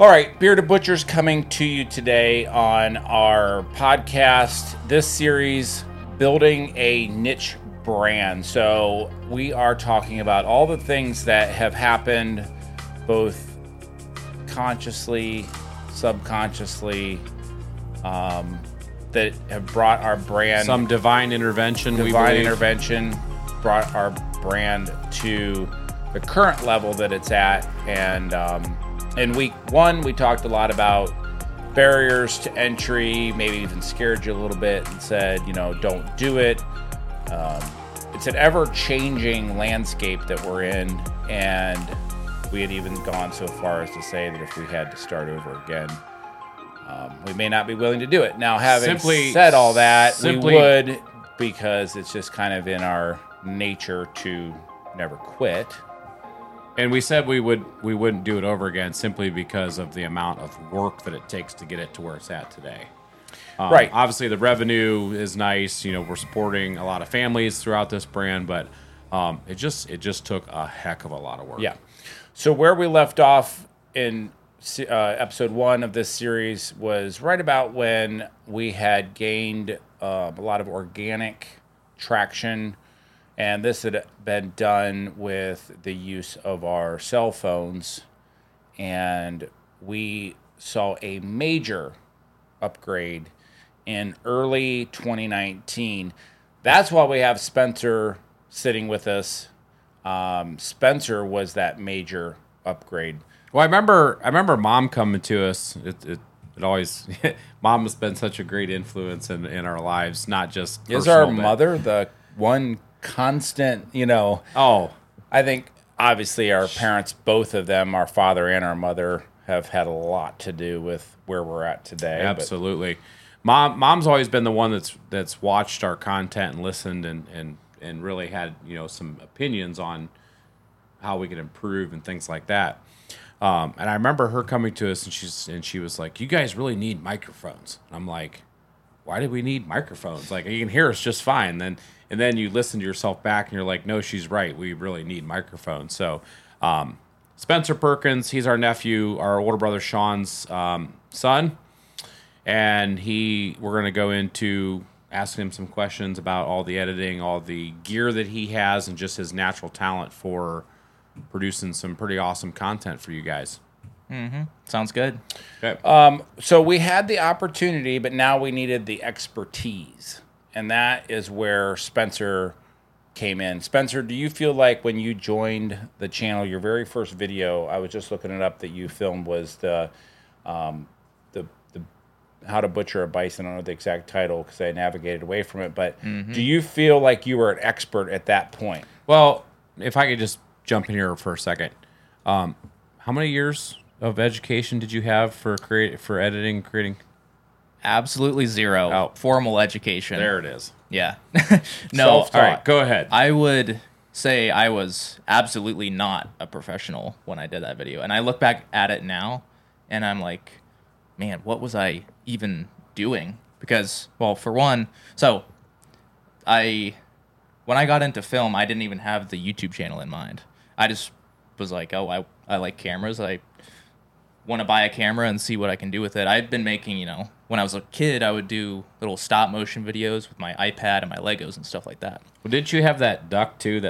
All right, Bearded Butchers coming to you today on our podcast. This series, building a niche brand. So we are talking about all the things that have happened, both consciously, subconsciously, that have brought our brand. Some divine intervention. Divine intervention brought our brand to the current level that it's at. And in week one, we talked a lot about barriers to entry, maybe even scared you a little bit and said, you know, don't do it. It's an ever-changing landscape that we're in. And we had even gone so far as to say that if we had to start over again, we may not be willing to do it. Now, having said all that, we would, because it's just kind of in our nature to never quit. And we said we wouldn't do it over again simply because of the amount of work that it takes to get it to where it's at today. Right. Obviously, the revenue is nice. You know, we're supporting a lot of families throughout this brand, but it just took a heck of a lot of work. Yeah. So where we left off in episode one of this series was right about when we had gained a lot of organic traction. And this had been done with the use of our cell phones. And we saw a major upgrade in early 2019. That's why we have Spencer sitting with us. Spencer was that major upgrade. Well, I remember Mom coming to us. It always, Mom has been such a great influence in our lives, not just personal. Is our mother the one constant, you know? Oh, I think obviously our parents, both of them, our father and our mother, have had a lot to do with where we're at today. Absolutely. But Mom's always been the one that's watched our content and listened and really had, you know, some opinions on how we could improve and things like that. And I remember her coming to us and she was like, "You guys really need microphones." And I'm like, "Why do we need microphones? Like, you can hear us just fine." And then you listen to yourself back and you're like, no, she's right. We really need microphones. So Spencer Perkins, he's our nephew, our older brother Sean's son. And we're going to go into asking him some questions about all the editing, all the gear that he has, and just his natural talent for producing some pretty awesome content for you guys. Mm-hmm. Sounds good. Okay. So we had the opportunity, but now we needed the expertise. And that is where Spencer came in. Spencer, do you feel like when you joined the channel, your very first video, I was just looking it up, that you filmed was the how to butcher a bison. I don't know the exact title because I navigated away from it. But Do you feel like you were an expert at that point? Well, if I could just jump in here for a second. How many years of education did you have for editing, creating? Absolutely zero. Oh. Formal education. There it is. Yeah. No. All right, go ahead. I would say I was absolutely not a professional when I did that video. And I look back at it now and I'm like, man, what was I even doing? Because, well, for one, so when I got into film, I didn't even have the YouTube channel in mind. I just was like, oh, I like cameras. I want to buy a camera and see what I can do with it. I'd been making, you know, when I was a kid, I would do little stop motion videos with my iPad and my Legos and stuff like that. Well, didn't you have that duck too?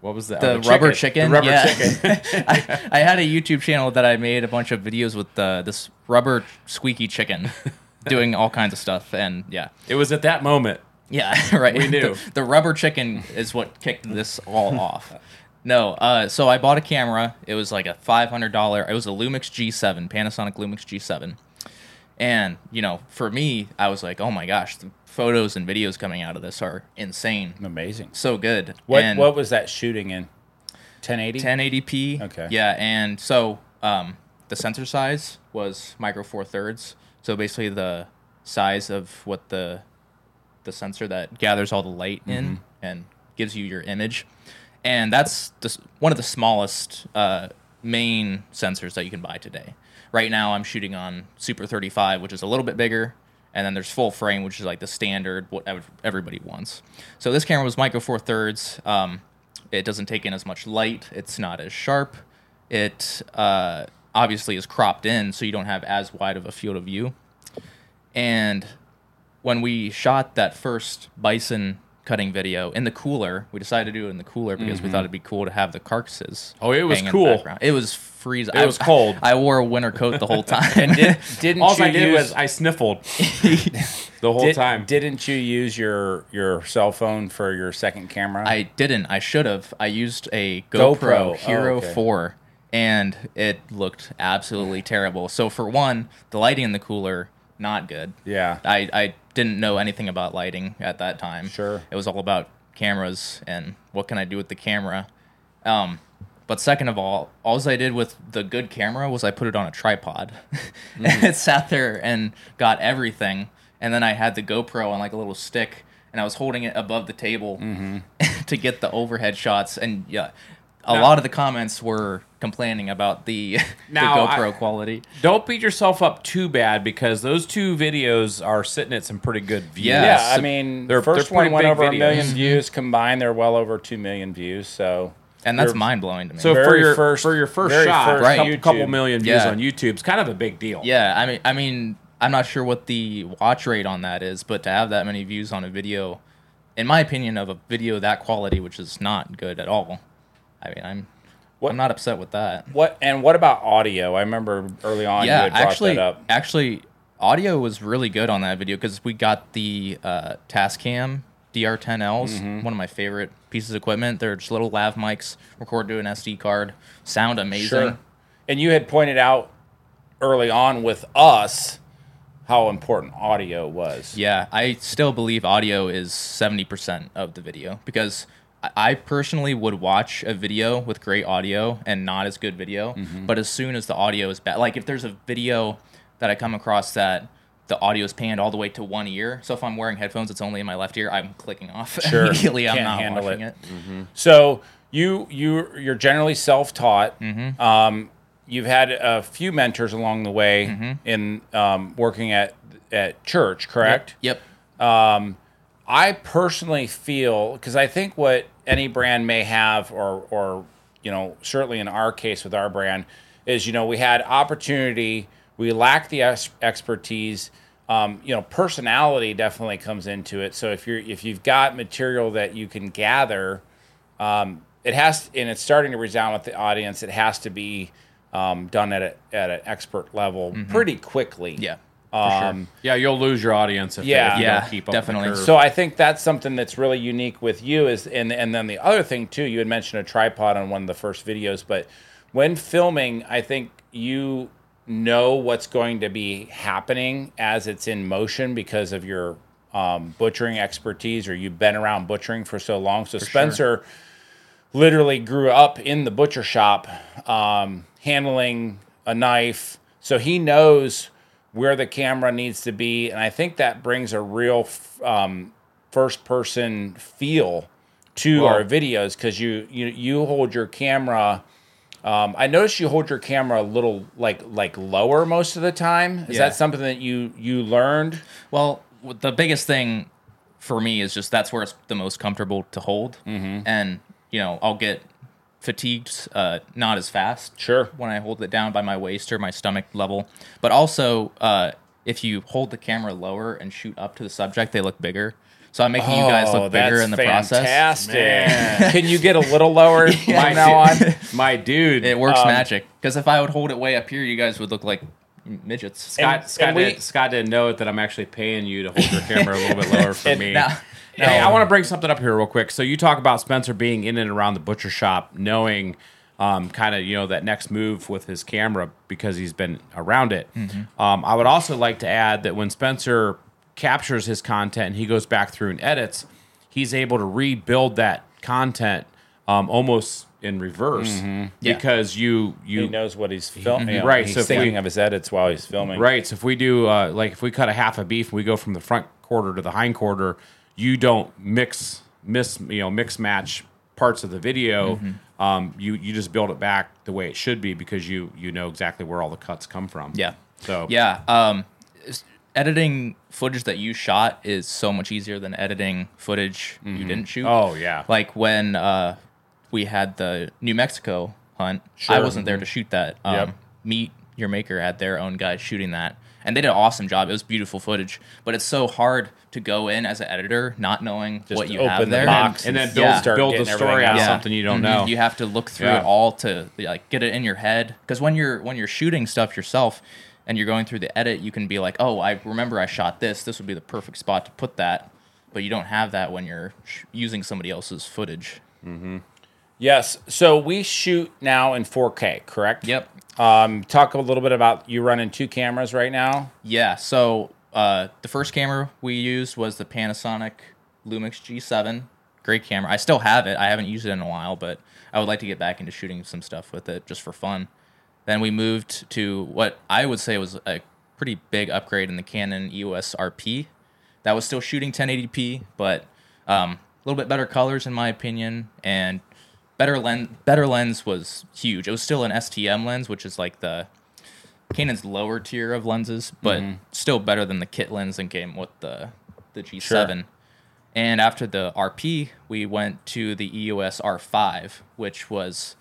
What was that? The rubber chicken. The rubber chicken. I had a YouTube channel that I made a bunch of videos with this rubber squeaky chicken doing all kinds of stuff. And yeah, it was at that moment. Yeah, right. We knew. The rubber chicken is what kicked this all off. No, so I bought a camera. It was like a $500. It was a Lumix G7, Panasonic Lumix G7. And, you know, for me, I was like, oh my gosh, the photos and videos coming out of this are insane. Amazing. So good. What was that shooting in? 1080? 1080p. Okay. Yeah, and so the sensor size was micro four thirds. So basically the size of what the sensor that gathers all the light in and gives you your image. And that's one of the smallest main sensors that you can buy today. Right now, I'm shooting on Super 35, which is a little bit bigger. And then there's full frame, which is like the standard, what everybody wants. So this camera was micro four thirds. It doesn't take in as much light. It's not as sharp. It obviously is cropped in, so you don't have as wide of a field of view. And when we shot that first bison cutting video in the cooler, we decided to do it in the cooler because we thought it'd be cool to have the carcasses. Oh, it was cool. It was freezing. It was cold. I wore a winter coat the whole time. And didn't all you I did use... was I sniffled the whole time. Didn't you use your cell phone for your second camera? I didn't. I should have. I used a GoPro. Hero 4, and it looked absolutely terrible. So for one, the lighting in the cooler, not good. Yeah. I didn't know anything about lighting at that time. Sure. It was all about cameras and what can I do with the camera. But second of all I did with the good camera was I put it on a tripod. And it sat there and got everything. And then I had the GoPro on like a little stick, and I was holding it above the table to get the overhead shots. And yeah, a lot of the comments were complaining about the GoPro quality. Don't beat yourself up too bad, because those two videos are sitting at some pretty good views. Yeah, I mean, their first one went over 1 million views combined. They're well over 2 million views. So, and that's mind blowing to me. So for your first shot, right, a couple million views on YouTube is kind of a big deal. Yeah, I mean, I'm not sure what the watch rate on that is, but to have that many views on a video, in my opinion, of a video that quality, which is not good at all. I mean, I'm not upset with that. What about audio? I remember early on you had brought that up. Actually, audio was really good on that video because we got the Tascam DR10Ls, one of my favorite pieces of equipment. They're just little lav mics, record to an SD card, sound amazing. Sure. And you had pointed out early on with us how important audio was. Yeah, I still believe audio is 70% of the video, because I personally would watch a video with great audio and not as good video, but as soon as the audio is bad, like if there's a video that I come across that the audio is panned all the way to one ear, so if I'm wearing headphones, it's only in my left ear, I'm clicking off immediately. Can't handle watching it. So you're generally self-taught. You've had a few mentors along the way in working at church, correct? Yep. I personally feel, because I think what any brand may have, or you know, certainly in our case with our brand, is, you know, we had opportunity, we lacked the expertise. You know, personality definitely comes into it. So if you've got material that you can gather, it has, and it's starting to resound with the audience. It has to be done at an expert level pretty quickly. Yeah. Sure. Yeah, you'll lose your audience if you don't keep up definitely. The curve. So I think that's something that's really unique with you is, and then the other thing too, you had mentioned a tripod on one of the first videos, but when filming, I think you know what's going to be happening as it's in motion because of your butchering expertise, or you've been around butchering for so long. So Spencer literally grew up in the butcher shop, handling a knife, so he knows where the camera needs to be, and I think that brings a real first-person feel to our videos, because you hold your camera. I noticed you hold your camera a little like lower most of the time. Is that something that you learned? Well, the biggest thing for me is just that's where it's the most comfortable to hold, and you know I'll get fatigued not as fast when I hold it down by my waist or my stomach level, but also if you hold the camera lower and shoot up to the subject, they look bigger, so I'm making you guys look bigger in the fantastic process. Man. Can you get a little lower from now on? My dude, it works magic, because if I would hold it way up here, you guys would look like midgets. Scott didn't know it, that I'm actually paying you to hold your camera a little bit lower for me. Hey, I want to bring something up here real quick. So you talk about Spencer being in and around the butcher shop, knowing kind of, you know, that next move with his camera because he's been around it. I would also like to add that when Spencer captures his content and he goes back through and edits, he's able to rebuild that content almost in reverse because he knows what he's filming. Right, so he's thinking of his edits while he's filming. Right, so if we do like if we cut a half a beef, we go from the front quarter to the hind quarter. You don't mix match parts of the video. You just build it back the way it should be because you know exactly where all the cuts come from. Yeah. So yeah, editing footage that you shot is so much easier than editing footage you didn't shoot. Oh yeah. Like when we had the New Mexico hunt, I wasn't there to shoot that. Meet Your Maker had their own guys shooting that, and they did an awesome job. It was beautiful footage, but it's so hard to go in as an editor not knowing just what you open have there the box and then build the story out of something you don't know. You have to look through it all to like get it in your head, because when you're shooting stuff yourself and you're going through the edit, you can be like, oh, I remember I shot this. This would be the perfect spot to put that, but you don't have that when you're using somebody else's footage. Mm-hmm. Yes. So we shoot now in 4K, correct? Yep. Talk a little bit about you running two cameras right now. Yeah. So the first camera we used was the Panasonic Lumix G7. Great camera. I still have it. I haven't used it in a while, but I would like to get back into shooting some stuff with it just for fun. Then we moved to what I would say was a pretty big upgrade in the Canon EOS RP. That was still shooting 1080p, but a little bit better colors in my opinion, and Better lens was huge. It was still an STM lens, which is like the Canon's lower tier of lenses, but still better than the kit lens that came with the G7. Sure. And after the RP, we went to the EOS R5, which was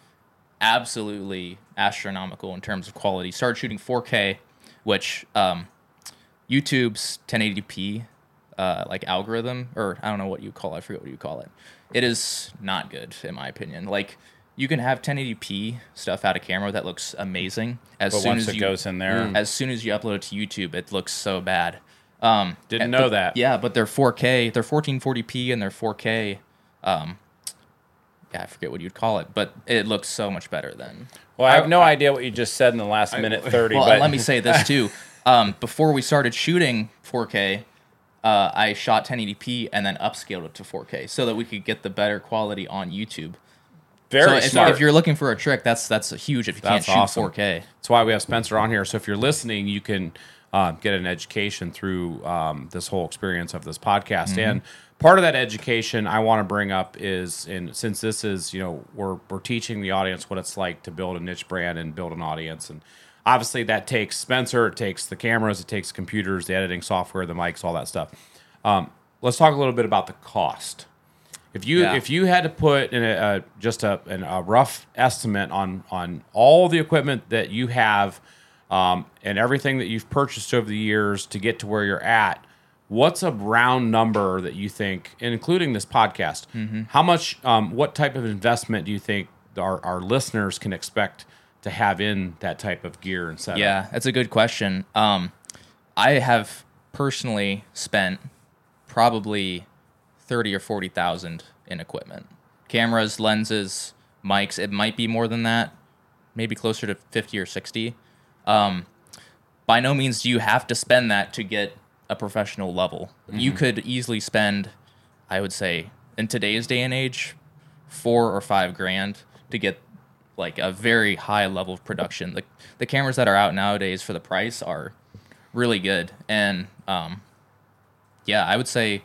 absolutely astronomical in terms of quality. Started shooting 4K, which YouTube's 1080p like algorithm, or I don't know what you call it. I forget what you call it. It is not good, in my opinion. Like, you can have 1080p stuff out of camera that looks amazing. As soon as you upload it to YouTube, it looks so bad. Didn't know that. Yeah, but they're 4K. They're 1440p and they're 4K. I forget what you'd call it, but it looks so much better then. Well, I have no idea what you just said in the last minute 30. Well, but let me say this, too. Before we started shooting 4K... I shot 1080p and then upscaled it to 4K so that we could get the better quality on YouTube. Very smart. If you're looking for a trick, that's huge if you can't shoot 4K. That's why we have Spencer on here. So if you're listening, you can get an education through this whole experience of this podcast. Mm-hmm. And part of that education I want to bring up is, and since this is, we're teaching the audience what it's like to build a niche brand and build an audience, and obviously, that takes Spencer, it takes the cameras, it takes computers, the editing software, the mics, all that stuff. Let's talk a little bit about the cost. If you had to put in a rough estimate on all the equipment that you have and everything that you've purchased over the years to get to where you're at, what's a round number that you think, including this podcast, how much, what type of investment do you think our listeners can expect to have in that type of gear and setup? Yeah, that's a good question. I have personally spent probably $30,000 or $40,000 in equipment, cameras, lenses, mics. It might be more than that, maybe closer to 50 or 60. By no means do you have to spend that to get a professional level. You could easily spend, I would say, in today's day and age, $4,000 or $5,000 to get like a very high level of production. The cameras that are out nowadays for the price are really good. And I would say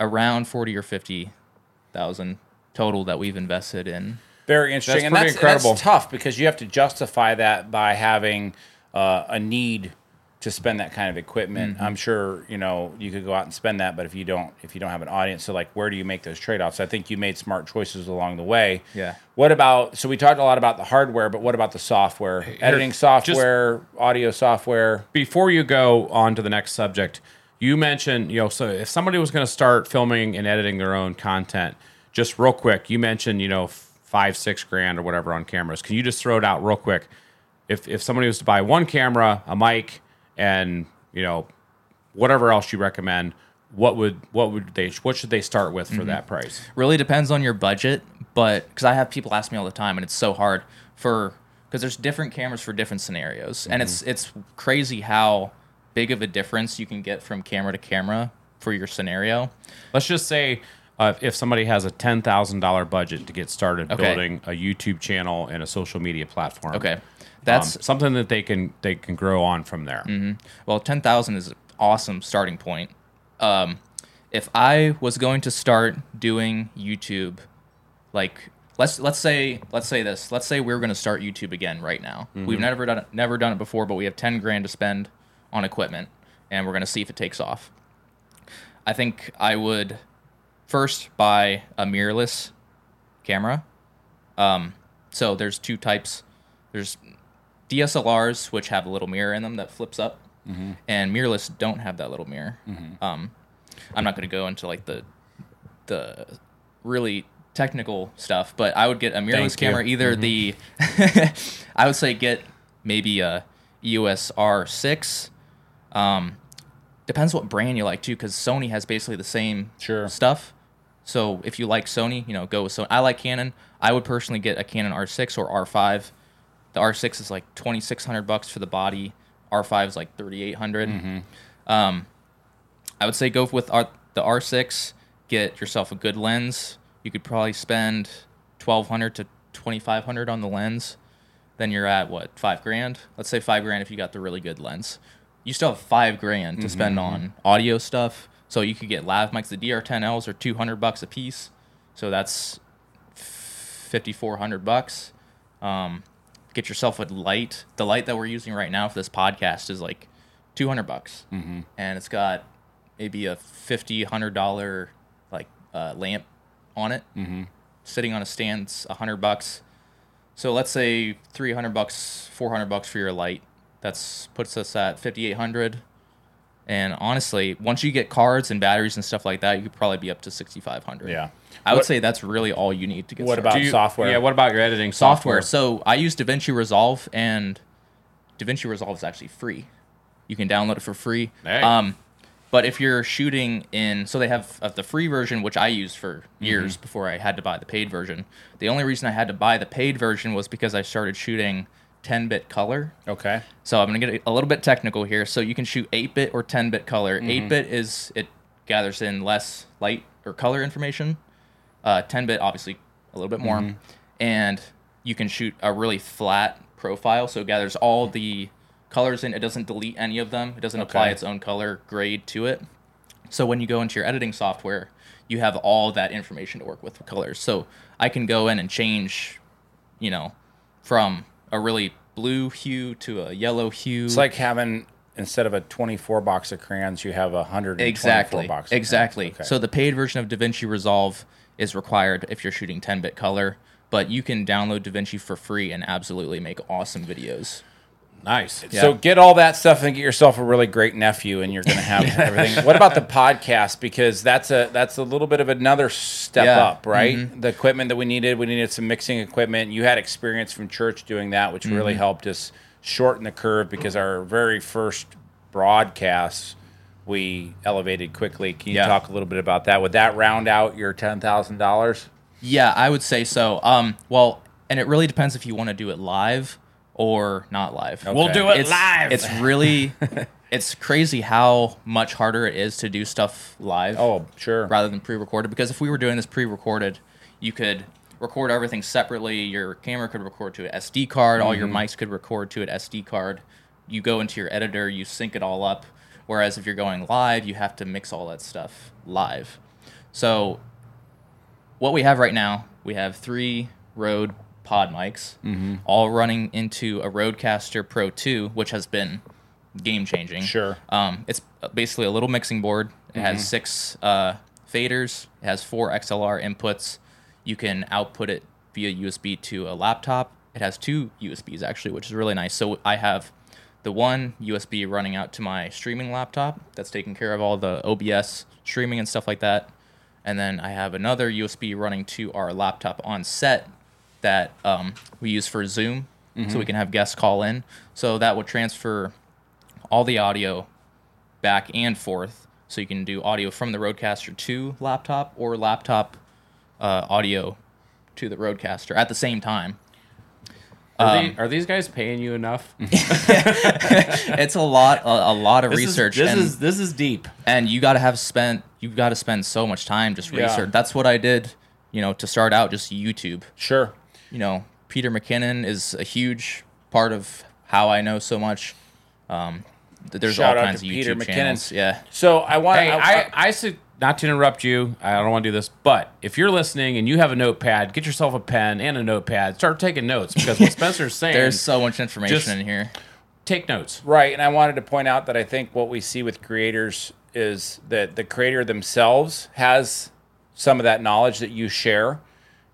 around 40 or 50,000 total that we've invested in. Very interesting. That's incredible. That's tough because you have to justify that by having a need to spend that kind of equipment. I'm sure, you could go out and spend that, but if you don't have an audience, so where do you make those trade-offs? I think you made smart choices along the way. Yeah. What about, so we talked a lot about the hardware, but what about the software? Editing software, audio software. Before you go on to the next subject, you mentioned, so if somebody was going to start filming and editing their own content, just real quick, you mentioned, $5,000-6,000 or whatever on cameras. Can you just throw it out real quick? If somebody was to buy one camera, a mic, and whatever else you recommend, what should they start with for that price? Really depends on your budget, but because I have people ask me all the time, and it's so hard because there's different cameras for different scenarios, and it's crazy how big of a difference you can get from camera to camera for your scenario. Let's just say if somebody has a $10,000 budget to get started building a YouTube channel and a social media platform, that's something that they can grow on from there. Well, $10,000 is an awesome starting point. If I was going to start doing YouTube, let's say we're going to start YouTube again right now. We've never done it before, but we have $10,000 to spend on equipment, and we're going to see if it takes off. I think I would first buy a mirrorless camera. So there's two types. There's DSLRs, which have a little mirror in them that flips up, mm-hmm. and mirrorless don't have that little mirror. Mm-hmm. I'm not going to go into like the really technical stuff, but I would get a mirrorless camera, either mm-hmm. I would say get maybe a EOS R6. Depends what brand you like too, because Sony has basically the same stuff. So if you like Sony, you know, go with Sony. I like Canon. I would personally get a Canon R6 or R5. The R6 is like $2,600 for the body. R5 is like $3,800. Mm-hmm. I would say go with the R6. Get yourself a good lens. You could probably spend $1,200 to $2,500 on the lens. Then you're at what, $5,000? Let's say $5,000 if you got the really good lens. You still have $5,000 to mm-hmm. spend on audio stuff. So you could get lav mics. The DR10Ls are $200 a piece. So that's $5,400. Get yourself a light. The light that we're using right now for this podcast is like $200, mm-hmm. and it's got maybe a $50-$100 like lamp on it. Mm-hmm. Sitting on a stand's $100. So let's say $300, $400 for your light. That puts us at $5,800. And honestly, once you get cards and batteries and stuff like that, you could probably be up to $6,500. Yeah. I would say that's really all you need to get started. What about software? Yeah, what about your editing software? So I use DaVinci Resolve, and DaVinci Resolve is actually free. You can download it for free. Nice. But if you're shooting in... So they have the free version, which I used for years mm-hmm. before I had to buy the paid version. The only reason I had to buy the paid version was because I started shooting 10-bit color. Okay. So I'm going to get a little bit technical here. So you can shoot 8-bit or 10-bit color. Mm-hmm. 8-bit is it gathers in less light or color information. 10-bit, obviously, a little bit more. Mm-hmm. And you can shoot a really flat profile. So it gathers all the colors in. It doesn't delete any of them. It doesn't apply its own color grade to it. So when you go into your editing software, you have all that information to work with colors. So I can go in and change, you know, from a really blue hue to a yellow hue. It's like having, instead of a 24 box of crayons, you have 124 box of crayons. Okay. So the paid version of DaVinci Resolve is required if you're shooting 10-bit color, but you can download DaVinci for free and absolutely make awesome videos. Nice. Yeah. So get all that stuff and get yourself a really great nephew, and you're going to have everything. What about the podcast? Because that's a little bit of another step up, right? Mm-hmm. The equipment that we needed some mixing equipment. You had experience from church doing that, which mm-hmm. really helped us shorten the curve, because our very first broadcasts we elevated quickly. Can you talk a little bit about that? Would that round out your $10,000? Yeah, I would say so. Well, and it really depends if you want to do it live or not live. Okay. We'll do it live. It's really, it's crazy how much harder it is to do stuff live. Oh, sure. Rather than pre-recorded. Because if we were doing this pre-recorded, you could record everything separately. Your camera could record to an SD card. Mm-hmm. All your mics could record to an SD card. You go into your editor, you sync it all up. Whereas if you're going live, you have to mix all that stuff live. So what we have right now, we have 3 Rode pod mics, mm-hmm. all running into a RØDECaster Pro 2, which has been game-changing. Sure. It's basically a little mixing board. It mm-hmm. has 6 faders. It has 4 XLR inputs. You can output it via USB to a laptop. It has 2 USBs, actually, which is really nice. So I have the one USB running out to my streaming laptop that's taking care of all the OBS streaming and stuff like that. And then I have another USB running to our laptop on set that we use for Zoom, mm-hmm. so we can have guests call in. So that would transfer all the audio back and forth, so you can do audio from the RØDECaster to laptop, or laptop audio to the RØDECaster at the same time. Are these guys paying you enough? It's a lot of research. This is deep, and you got to spend so much time just research. That's what I did, you know, to start out, just YouTube. Sure. You know, Peter McKinnon is a huge part of how I know so much. There's shout all kinds of Peter YouTube McKinnon. Channels. Yeah. So I want. Hey, I said not to interrupt you. I don't want to do this, but if you're listening and you have a notepad, get yourself a pen and a notepad. Start taking notes, because what Spencer's saying. There's so much information in here. Take notes. Right, and I wanted to point out that I think what we see with creators is that the creator themselves has some of that knowledge that you share,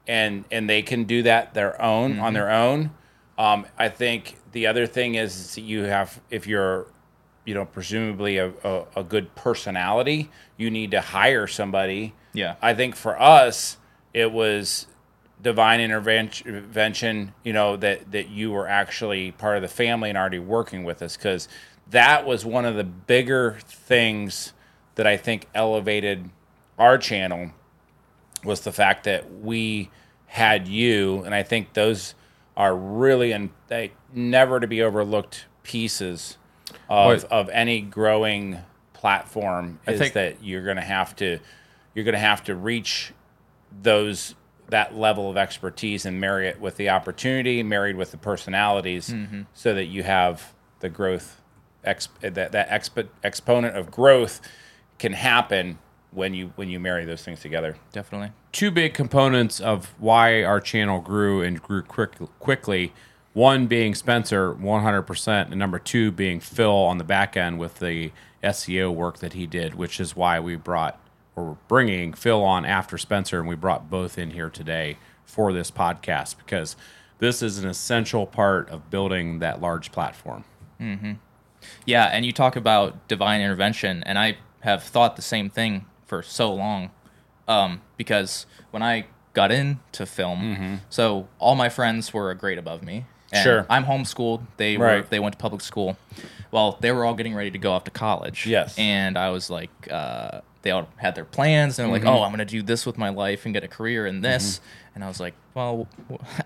and they can do that on their own. I think the other thing is you have, if you're, you know, presumably a good personality, you need to hire somebody. Yeah. I think for us, it was divine intervention, you know, that you were actually part of the family and already working with us, because that was one of the bigger things that I think elevated our channel, was the fact that we had you. And I think those are really never to be overlooked pieces of any growing platform, is that you're going to have to reach that level of expertise and marry it with the opportunity, married with the personalities, mm-hmm. so that you have the growth, exponent of growth can happen when you marry those things together. Definitely. Two big components of why our channel grew quickly. One being Spencer, 100%, and number two being Phil on the back end with the SEO work that he did, which is why we're bringing Phil on after Spencer, and we brought both in here today for this podcast, because this is an essential part of building that large platform. Mm-hmm. Yeah, and you talk about divine intervention, and I have thought the same thing for so long, because when I got into film, mm-hmm. so all my friends were a grade above me. And sure. I'm homeschooled. They went to public school. Well, they were all getting ready to go off to college. Yes. And I was like, they all had their plans, and they're mm-hmm. like, oh, I'm going to do this with my life and get a career in this. Mm-hmm. And I was like, well,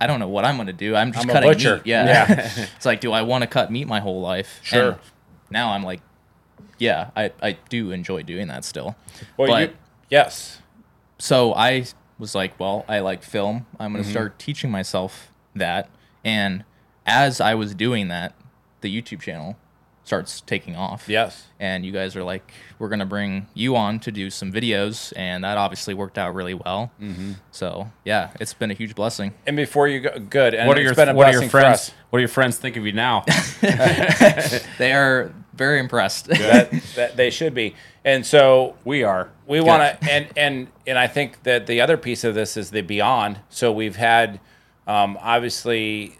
I don't know what I'm going to do. I'm cutting a butcher. Meat. Yeah. It's like, do I want to cut meat my whole life? Sure. And now I'm like, yeah, I do enjoy doing that still. Well, yes. So I was like, well, I like film. I'm going to mm-hmm. start teaching myself that. And as I was doing that, the YouTube channel starts taking off. Yes. And you guys are like, we're going to bring you on to do some videos. And that obviously worked out really well. Mm-hmm. So, yeah, it's been a huge blessing. And before you go, good. And what do your friends think of you now? They are very impressed. that they should be. And so we want to, and I think that the other piece of this is the beyond. So we've had, obviously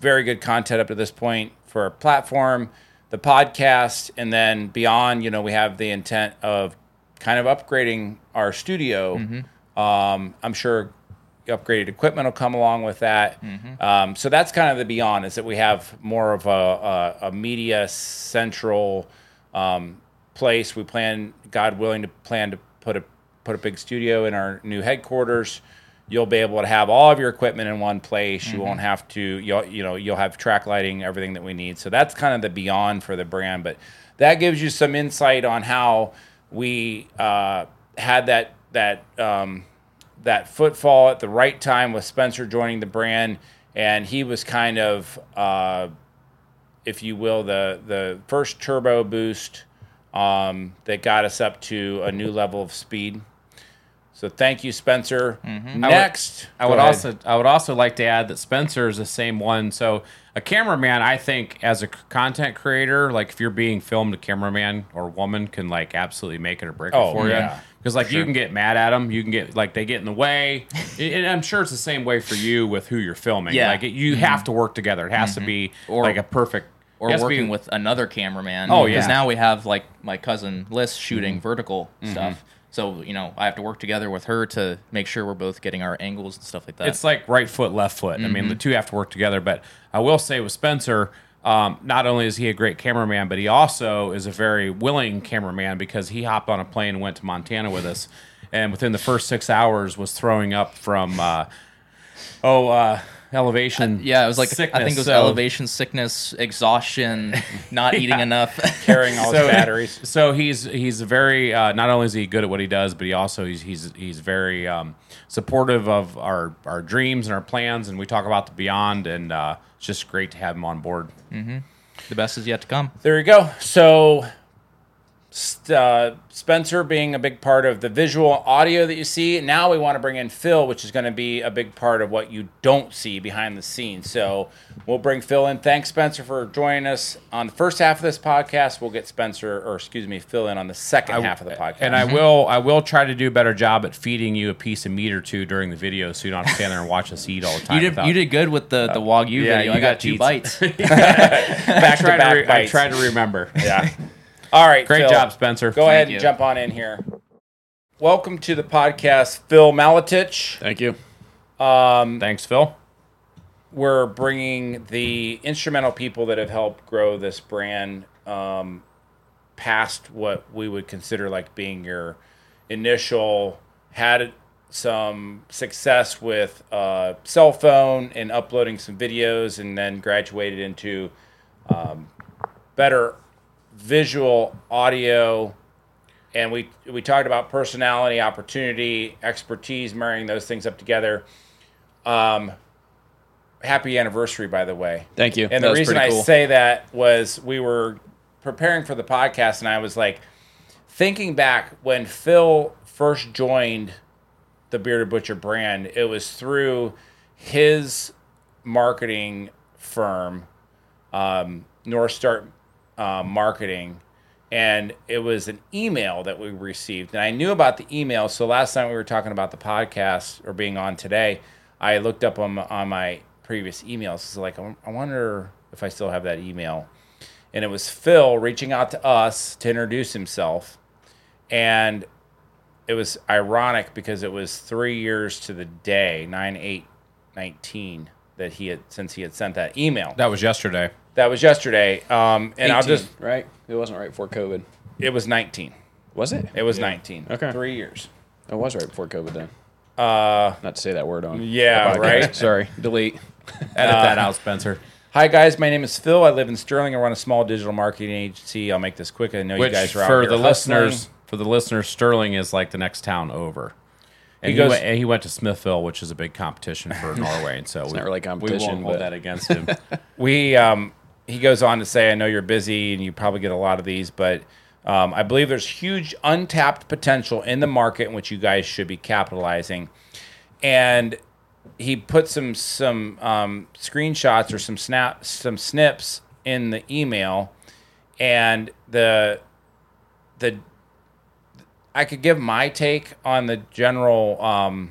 very good content up to this point for our platform, the podcast, and then beyond, you know, we have the intent of kind of upgrading our studio. Mm-hmm. I'm sure upgraded equipment will come along with that. Mm-hmm. So that's kind of the beyond, is that we have more of a media central place. We plan, God willing, to put a big studio in our new headquarters. You'll be able to have all of your equipment in one place. Mm-hmm. You won't have to, you'll have track lighting, everything that we need. So that's kind of the beyond for the brand. But that gives you some insight on how we had that footfall at the right time with Spencer joining the brand. And he was kind of, if you will, the first turbo boost that got us up to a new level of speed. So thank you, Spencer. Mm-hmm. Next, I would also like to add that Spencer is the same one. So a cameraman, I think, as a content creator, like if you're being filmed, a cameraman or woman can like absolutely make it or break it for you. Because like you can get mad at them, you can get like they get in the way. And I'm sure it's the same way for you with who you're filming. Yeah. Like you mm-hmm. have to work together. It has mm-hmm. to be like a perfect. Or working with another cameraman. Oh yeah. Because now we have like my cousin Liz shooting mm-hmm. vertical mm-hmm. stuff. So, you know, I have to work together with her to make sure we're both getting our angles and stuff like that. It's like right foot, left foot. Mm-hmm. I mean, the two have to work together. But I will say with Spencer, not only is he a great cameraman, but he also is a very willing cameraman, because he hopped on a plane and went to Montana with us. And within the first 6 hours was throwing up from, elevation. Yeah, it was like sickness, I think it was elevation sickness, exhaustion, not eating enough, carrying all his batteries. So he's very not only is he good at what he does, but he also he's very supportive of our dreams and our plans. And we talk about the beyond, and it's just great to have him on board. Mm-hmm. The best is yet to come. There you go. So Spencer being a big part of the visual audio that you see. Now we want to bring in Phil, which is going to be a big part of what you don't see behind the scenes. So we'll bring Phil in. Thanks, Spencer, for joining us on the first half of this podcast. We'll get Phil in on the second half of the podcast. And I will try to do a better job at feeding you a piece of meat or two during the video, so you don't have to stand there and watch us eat all the time. You did good with the Wagyu video. You got 2 bites. Back to back bites. I try to remember. Yeah. All right, great job, Spencer. Go ahead and jump on in here. Welcome to the podcast, Phil Maletich. Thank you. Thanks, Phil. We're bringing the instrumental people that have helped grow this brand past what we would consider like being your initial, had some success with cell phone and uploading some videos, and then graduated into better visual, audio, and we talked about personality, opportunity, expertise, marrying those things up together. Happy anniversary, by the way. Thank you. And the reason I say that was we were preparing for the podcast, and I was like thinking back when Phil first joined the Bearded Butcher brand, it was through his marketing firm, Northstar Marketing, and it was an email that we received, and I knew about the email. So last time we were talking about the podcast or being on today, I looked up on my previous emails. So like, I wonder if I still have that email. And it was Phil reaching out to us to introduce himself, and it was ironic because it was 3 years to the day, 9/8/19, that he had sent that email. That was yesterday. And 18, I'll just right. It wasn't right before COVID. It was 19. Was it? It was 19. Okay. 3 years. It was right before COVID then. Not to say that word on. Yeah. Right. Sorry. Delete. Edit that out, Spencer. Hi guys, my name is Phil. I live in Sterling. I run a small digital marketing agency. I'll make this quick. I know you guys are out here for the listeners, Sterling is like the next town over. And he went to Smithville, which is a big competition for Norway, and so not really competition. We won't hold that against him. He goes on to say, I know you're busy and you probably get a lot of these, but I believe there's huge untapped potential in the market in which you guys should be capitalizing. And he put some screenshots or some snips in the email, and the I could give my take on the general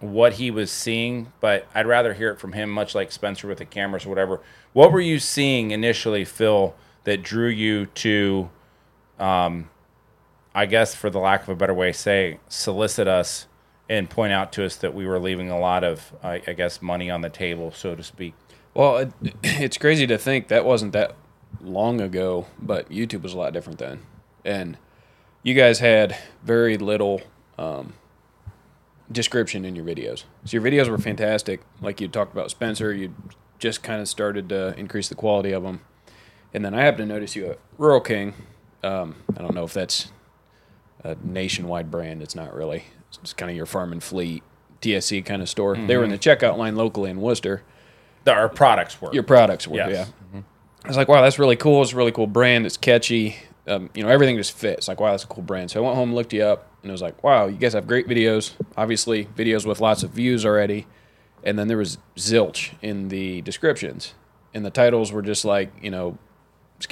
what he was seeing, but I'd rather hear it from him, much like Spencer with the cameras or whatever. What were you seeing initially, Phil, that drew you to, I guess for the lack of a better way, say, solicit us and point out to us that we were leaving a lot of, I guess, money on the table, so to speak? Well, it's crazy to think that wasn't that long ago, but YouTube was a lot different then. And you guys had very little description in your videos. So your videos were fantastic. Like you talked about Spencer, you just kind of started to increase the quality of them. And then I happened to notice you at Rural King. I don't know if that's a nationwide brand. It's not really. It's kind of your farm and fleet, TSC kind of store. Mm-hmm. They were in the checkout line locally in Worcester. Our products were. Your products were, yes. Yeah. Mm-hmm. I was like, wow, that's really cool. It's a really cool brand. It's catchy. Everything just fits. Like, wow, that's a cool brand. So I went home, looked you up, and it was like, wow, you guys have great videos. Obviously, videos with lots of views already. And then there was zilch in the descriptions. And the titles were just like,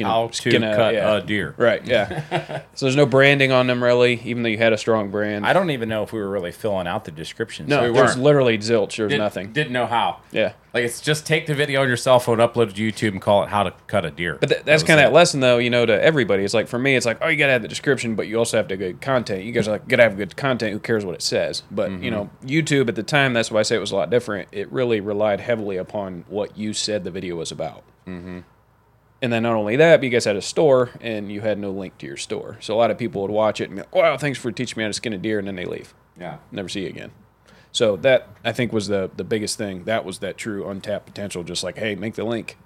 how to cut a deer. Right, yeah. So there's no branding on them, really, even though you had a strong brand. I don't even know if we were really filling out the descriptions. No, so there's literally zilch. There was nothing. Didn't know how. Yeah. Like, it's just take the video on your cell phone, upload it to YouTube, and call it how to cut a deer. But that's kind of that lesson, though, to everybody. It's like, for me, it's like, oh, you got to have the description, but you also have to have good content. You guys are like, got to have good content. Who cares what it says? But, YouTube at the time, that's why I say it was a lot different. It really relied heavily upon what you said the video was about. Mm-hmm. And then not only that, but you guys had a store, and you had no link to your store. So a lot of people would watch it and be like, wow, thanks for teaching me how to skin a deer, and then they leave. Yeah. Never see you again. So that, I think, was the biggest thing. That was that true untapped potential, just like, hey, make the link.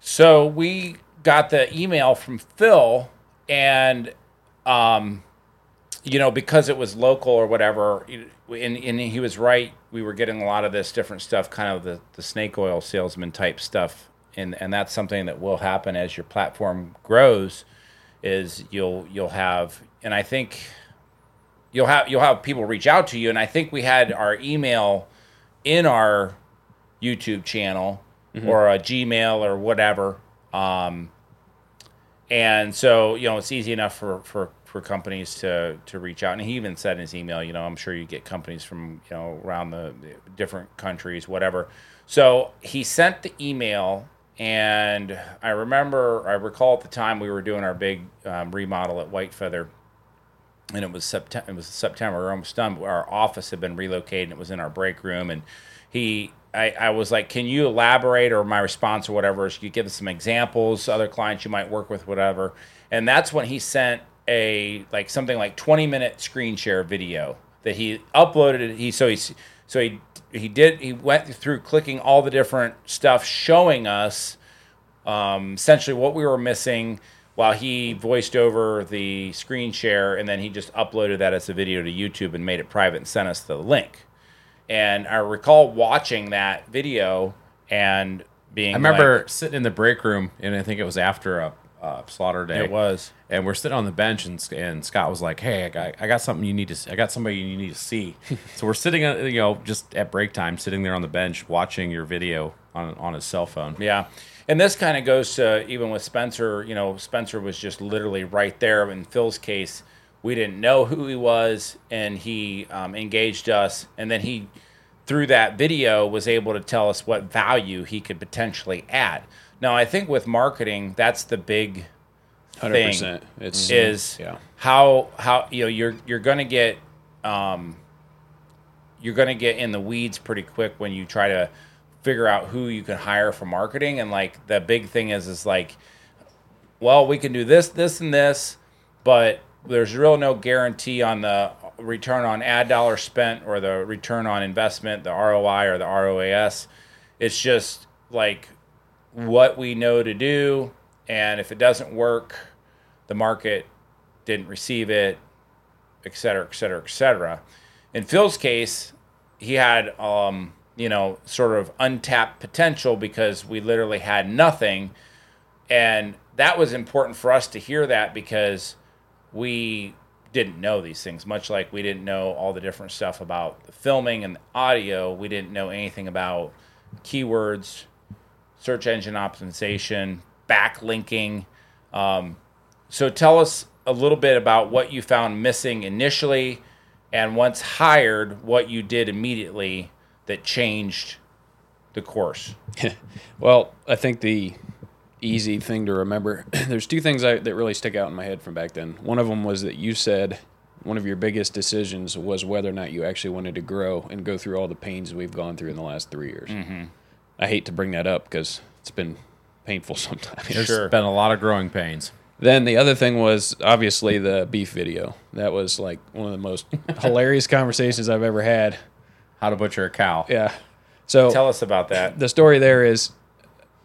So we got the email from Phil, and, because it was local or whatever, and he was right, we were getting a lot of this different stuff, kind of the snake oil salesman type stuff. And that's something that will happen as your platform grows, is you'll have, and I think you'll have people reach out to you. And I think we had our email in our YouTube channel mm-hmm. or a Gmail or whatever. And so, it's easy enough for companies to reach out. And he even said in his email, I'm sure you get companies from, around the different countries, whatever. So he sent the email, and I recall at the time we were doing our big remodel at White Feather, and it was September, we were almost done, but our office had been relocated, and it was in our break room, and I was like, can you elaborate, or my response or whatever is, you give us some examples, other clients you might work with, whatever. And that's when he sent something like 20-minute screen share video that he uploaded. He went through clicking all the different stuff, showing us essentially what we were missing while he voiced over the screen share, and then he just uploaded that as a video to YouTube and made it private and sent us the link. And I recall watching that video and being sitting in the break room, and I think it was after a slaughter day. It was. And we're sitting on the bench, and Scott was like, "Hey, I got somebody you need to see." So we're sitting, just at break time, sitting there on the bench watching your video on his cell phone. Yeah, and this kind of goes to even with Spencer. Spencer was just literally right there. In Phil's case, we didn't know who he was, and he engaged us, and then he, through that video, was able to tell us what value he could potentially add. Now, I think with marketing, that's the big thing. 100%. How you're going to get in the weeds pretty quick when you try to figure out who you can hire for marketing. And like the big thing is we can do this, this, and this, but there's really no guarantee on the return on ad dollar spent or the return on investment, the ROI or the ROAS. It's just like what we know to do, and if it doesn't work, the market didn't receive it, et cetera, et cetera, et cetera. In Phil's case, he had sort of untapped potential because we literally had nothing, and that was important for us to hear that because we didn't know these things, much like we didn't know all the different stuff about the filming and the audio. We didn't know anything about keywords, search engine optimization, backlinking. So tell us a little bit about what you found missing initially, and once hired, what you did immediately that changed the course. Well, I think the easy thing to remember, there's two things that really stick out in my head from back then. One of them was that you said one of your biggest decisions was whether or not you actually wanted to grow and go through all the pains we've gone through in the last 3 years. Mm-hmm. I hate to bring that up because it's been painful sometimes. There's been a lot of growing pains. Then the other thing was obviously the beef video. That was like one of the most hilarious conversations I've ever had. How to butcher a cow. Yeah. So tell us about that. The story there is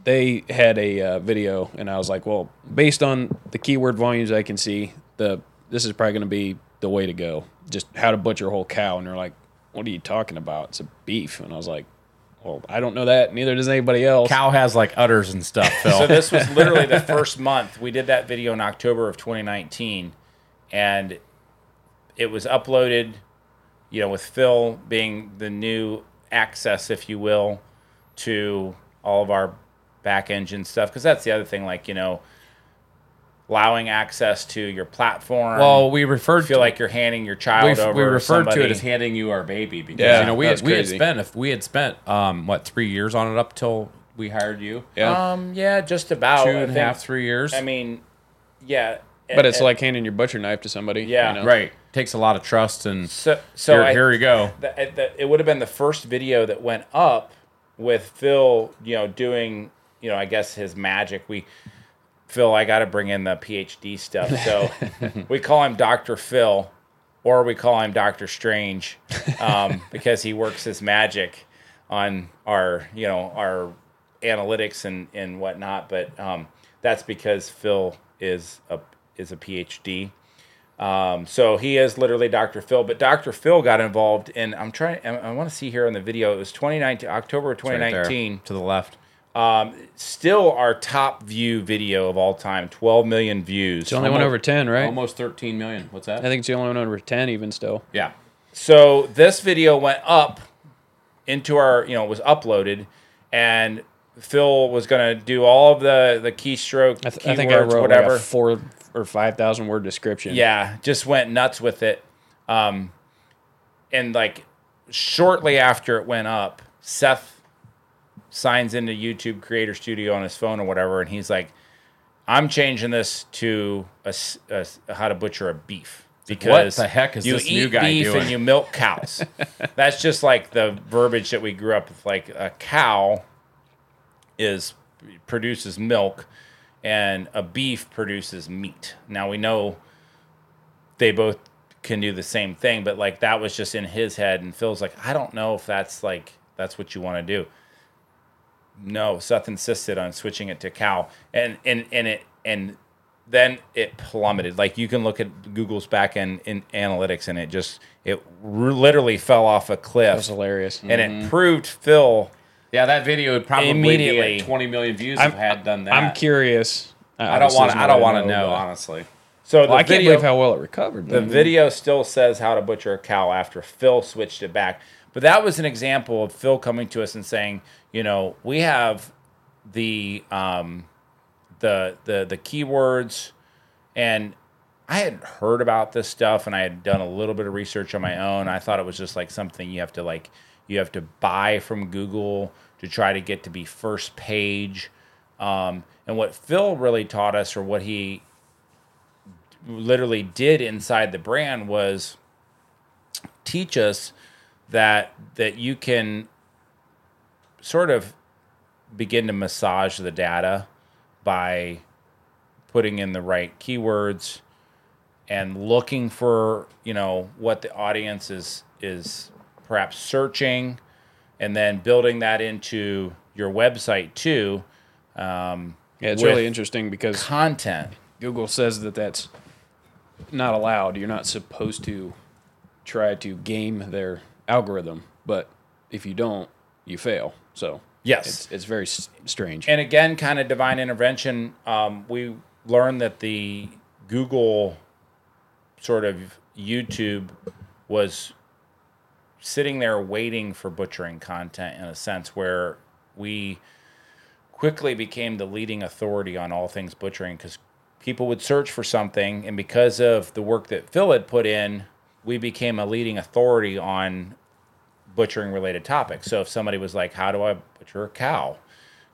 they had a video, and I was like, well, based on the keyword volumes I can see, this is probably going to be the way to go. Just how to butcher a whole cow. And they're like, what are you talking about? It's a beef. And I was like, well, I don't know that. Neither does anybody else. Cow has like udders and stuff, Phil. So this was literally the first month. We did that video in October of 2019, and it was uploaded, with Phil being the new access, if you will, to all of our back engine stuff. Because that's the other thing, allowing access to your platform. Well, we referred feel to, like you're handing your child over. We referred to it as handing you our baby because we had spent 3 years on it up till we hired you. Yeah, just about 2.5 to 3 years. I mean, yeah, but it's like handing your butcher knife to somebody. Yeah, right. Takes a lot of trust, and so here you go. It would have been the first video that went up with Phil, doing, I guess his magic. Phil, I got to bring in the PhD stuff. So we call him Dr. Phil, or we call him Dr. Strange, because he works his magic on our, our analytics and whatnot. But that's because Phil is a PhD. So he is literally Dr. Phil. But Dr. Phil got involved in. I want to see here in the video. It was October 2019. Right there, to the left. Still our top view video of all time, 12 million views. It's the only one over 10, right? Almost 13 million. What's that? I think it's the only one over 10 even still. Yeah. So this video went up into our, you know, was uploaded, and Phil was going to do all of the keystroke, keywords, I think I wrote whatever. Like a 4,000 or 5,000 word description. Yeah, just went nuts with it. And like shortly after it went up, Seth signs into YouTube Creator Studio on his phone or whatever, and he's like, I'm changing this to a how to butcher a beef. Because what the heck is this new guy doing? You eat beef and you milk cows. That's just like the verbiage that we grew up with. Like a cow produces milk, and a beef produces meat. Now we know they both can do the same thing, but like that was just in his head. And Phil's like, I don't know if that's what you want to do. No, Seth insisted on switching it to cow, and then it plummeted. Like you can look at Google's back end in analytics, and it literally fell off a cliff. That was hilarious, and it proved Phil. Yeah, that video would probably immediately be at 20 million views if had done that. I'm curious. I don't want to know, honestly. So I can't believe how well it recovered. The video still says how to butcher a cow after Phil switched it back. But that was an example of Phil coming to us and saying, you know, we have the keywords, and I had heard about this stuff, and I had done a little bit of research on my own. I thought it was just like something you have to buy from Google to try to get to be first page. And what Phil really taught us, or what he literally did inside the brand, was teach us that you can sort of begin to massage the data by putting in the right keywords and looking for, you know, what the audience is perhaps searching, and then building that into your website too. It's really interesting because content. Google says that that's not allowed. You're not supposed to try to game their algorithm, but if you don't, you fail. So yes, it's very strange. And again, kind of divine intervention. We learned that the Google sort of YouTube was sitting there waiting for butchering content, in a sense where we quickly became the leading authority on all things butchering, because people would search for something, and because of the work that Phil had put in, we became a leading authority on butchering related topics. So if somebody was like, how do I butcher a cow?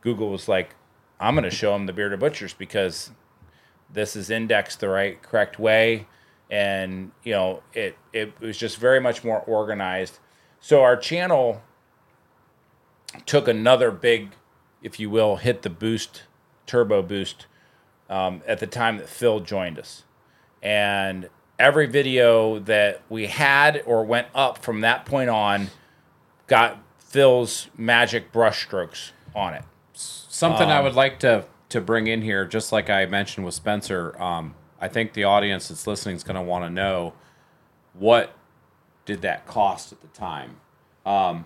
Google was like, I'm going to show them the Bearded Butchers, because this is indexed the correct way. And, you know, it was just very much more organized. So our channel took another big, if you will, hit the boost, turbo boost, at the time that Phil joined us. And every video that we had or went up from that point on got Phil's magic brushstrokes on it. Something I would like to bring in here, just like I mentioned with Spencer, I think the audience that's listening is going to want to know, what did that cost at the time?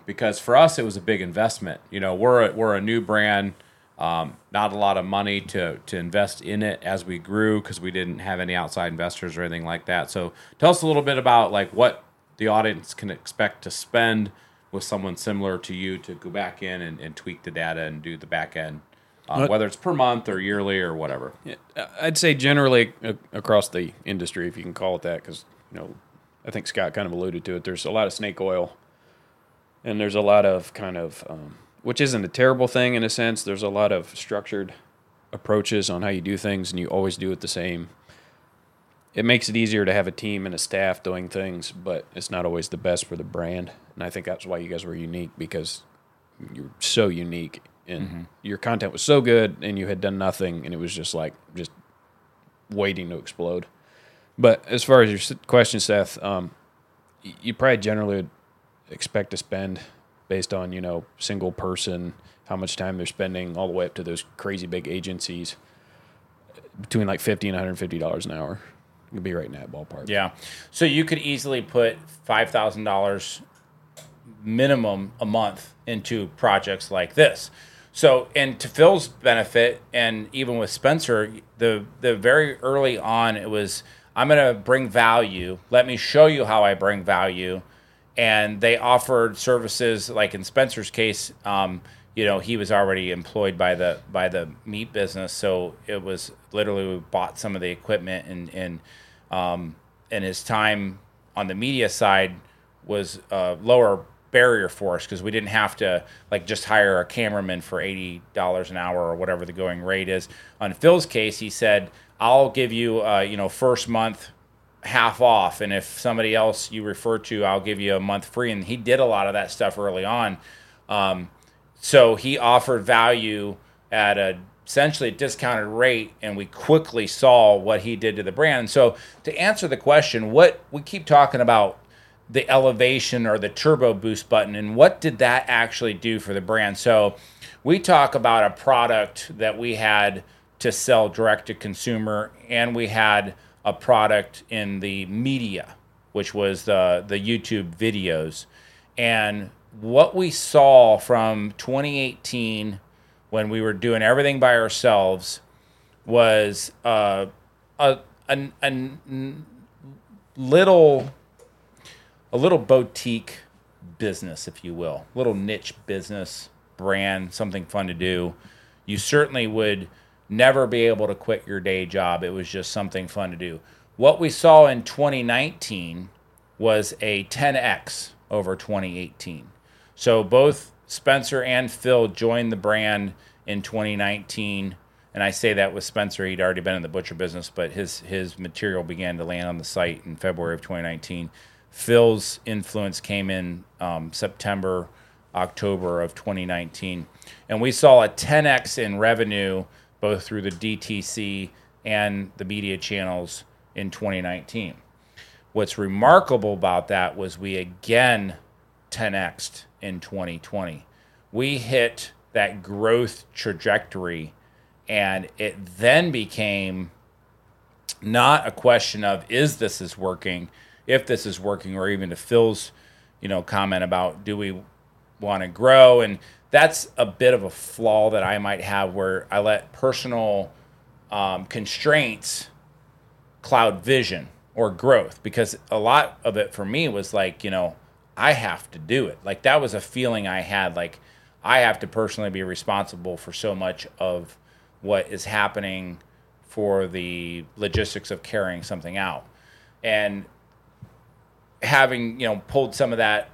Because for us, it was a big investment. You know, we're a new brand, not a lot of money to invest in it as we grew, because we didn't have any outside investors or anything like that. So tell us a little bit about like what the audience can expect to spend with someone similar to you to go back in and tweak the data and do the back end. Whether it's per month or yearly or whatever. I'd say generally across the industry, if you can call it that, because, you know, I think Scott kind of alluded to it. There's a lot of snake oil, and there's a lot of kind of, which isn't a terrible thing in a sense. There's a lot of structured approaches on how you do things, and you always do it the same. It makes it easier to have a team and a staff doing things, but it's not always the best for the brand. And I think that's why you guys were unique, because you're so unique. And your content was so good, and you had done nothing, and it was just waiting to explode. But as far as your question, Seth, you probably generally would expect to spend based on, you know, single person, how much time they're spending, all the way up to those crazy big agencies, between like $50 and $150 an hour. You'd be right in that ballpark. Yeah. So you could easily put $5,000 minimum a month into projects like this. So, and to Phil's benefit, and even with Spencer, the very early on, it was, I'm going to bring value. Let me show you how I bring value. And they offered services, like in Spencer's case, you know, he was already employed by the meat business. So it was literally, we bought some of the equipment, and his time on the media side was lower barrier for us, because we didn't have to like just hire a cameraman for $80 an hour or whatever the going rate is. On Phil's case, he said, I'll give you, you know, first month half off. And if somebody else you refer to, I'll give you a month free. And he did a lot of that stuff early on. So he offered value at a essentially a discounted rate, and we quickly saw what he did to the brand. So to answer the question, what we keep talking about, the elevation or the turbo boost button, and what did that actually do for the brand? So we talk about a product that we had to sell direct to consumer, and we had a product in the media, which was the YouTube videos. And what we saw from 2018, when we were doing everything by ourselves, was a little boutique business, if you will, little niche business, brand, something fun to do. You certainly would never be able to quit your day job. It was just something fun to do. What we saw in 2019 was a 10X over 2018. So both Spencer and Phil joined the brand in 2019. And I say that with Spencer, he'd already been in the butcher business, but his material began to land on the site in February of 2019. Phil's influence came in September, October of 2019. And we saw a 10X in revenue, both through the DTC and the media channels in 2019. What's remarkable about that was we again 10X'd in 2020. We hit that growth trajectory, and it then became not a question of, if this is working, or even to Phil's, you know, comment about, do we want to grow? And that's a bit of a flaw that I might have, where I let personal constraints cloud vision or growth, because a lot of it for me was like, you know, I have to do it. Like, that was a feeling I had, like I have to personally be responsible for so much of what is happening for the logistics of carrying something out. And having, you know, pulled some of that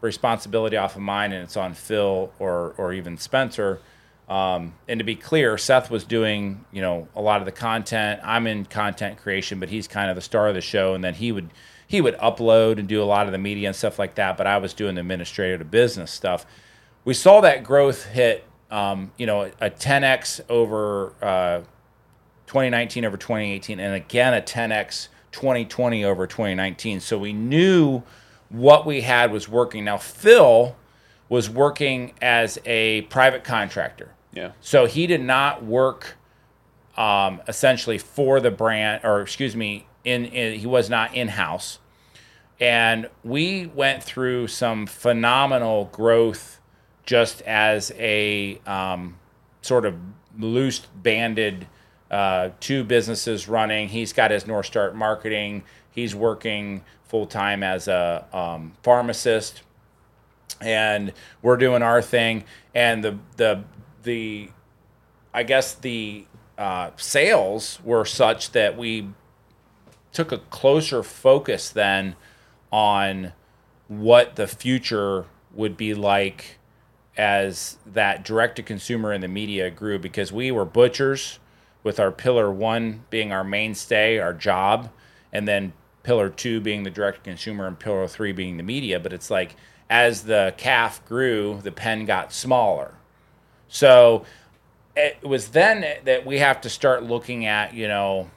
responsibility off of mine, and it's on Phil or even Spencer. And to be clear, Seth was doing, you know, a lot of the content. I'm in content creation, but he's kind of the star of the show. And then he would upload and do a lot of the media and stuff like that. But I was doing the administrative to business stuff. We saw that growth hit, you know, a 10X over 2019 over 2018, and again a 10X 2020 over 2019. So we knew what we had was working. Now, Phil was working as a private contractor. Yeah. So he did not work essentially for the brand, or excuse me, he was not in-house. And we went through some phenomenal growth just as a sort of loose banded two businesses running. He's got his Northstar Marketing. He's working full-time as a pharmacist. And we're doing our thing. And the I guess the sales were such that we took a closer focus then on what the future would be like as that direct-to-consumer and the media grew, because we were butchers, with our pillar one being our mainstay, our job, and then pillar two being the direct consumer, and pillar three being the media. But it's like, as the calf grew, the pen got smaller. So it was then that we have to start looking at, you know,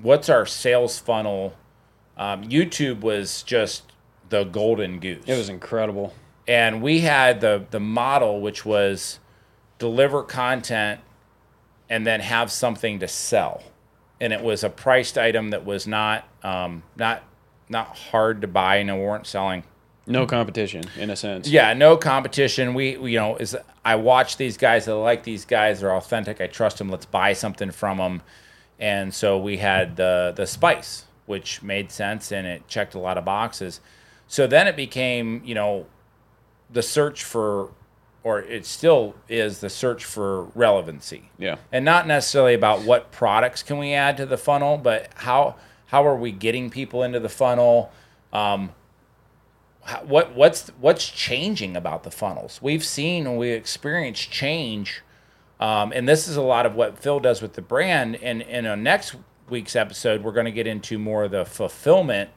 what's our sales funnel? YouTube was just the golden goose. It was incredible. And we had the model, which was deliver content and then have something to sell. And it was a priced item that was not hard to buy, and we weren't selling No competition, in a sense. Yeah, no competition. We you know, is I watch these guys. I like these guys. They're authentic. I trust them. Let's buy something from them. And so we had the Spice, which made sense, and it checked a lot of boxes. So then it became, you know, the search for, or it still is the search for relevancy. Yeah. And not necessarily about what products can we add to the funnel, but how are we getting people into the funnel? What's changing about the funnels? We've seen and we experience change, and this is a lot of what Phil does with the brand. And in our next week's episode, we're going to get into more of the fulfillment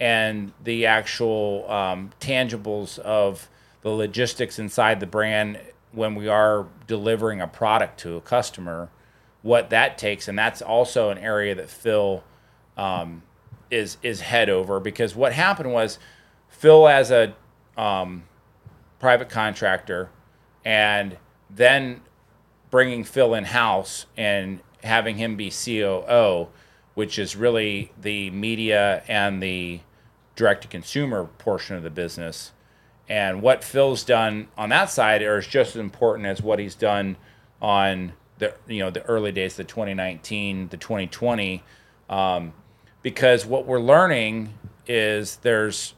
and the actual tangibles of the logistics inside the brand when we are delivering a product to a customer, what that takes. And that's also an area that Phil is head over, because what happened was, Phil as a private contractor, and then bringing Phil in-house and having him be COO, which is really the media and the direct-to-consumer portion of the business. And what Phil's done on that side is just as important as what he's done on the early days, the 2019, the 2020, because what we're learning is there's...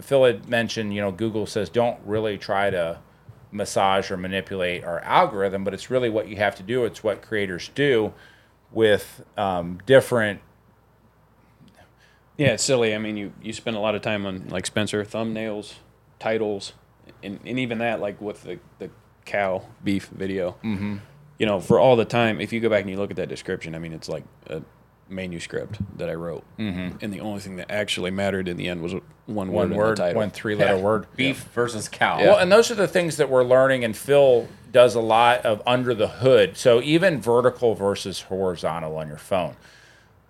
Phil had mentioned, you know, Google says don't really try to massage or manipulate our algorithm, but it's really what you have to do. It's what creators do with different. Yeah, it's silly. I mean, you spend a lot of time on, like Spencer, thumbnails, titles, and even that, like with the cow beef video. Mm-hmm. You know, for all the time, if you go back and you look at that description, I mean, it's like a manuscript that I wrote, mm-hmm. and the only thing that actually mattered in the end was one word, in the title. 1 3-letter word, beef versus cow. Yeah. Well, and those are the things that we're learning, and Phil does a lot of under the hood. So even vertical versus horizontal on your phone.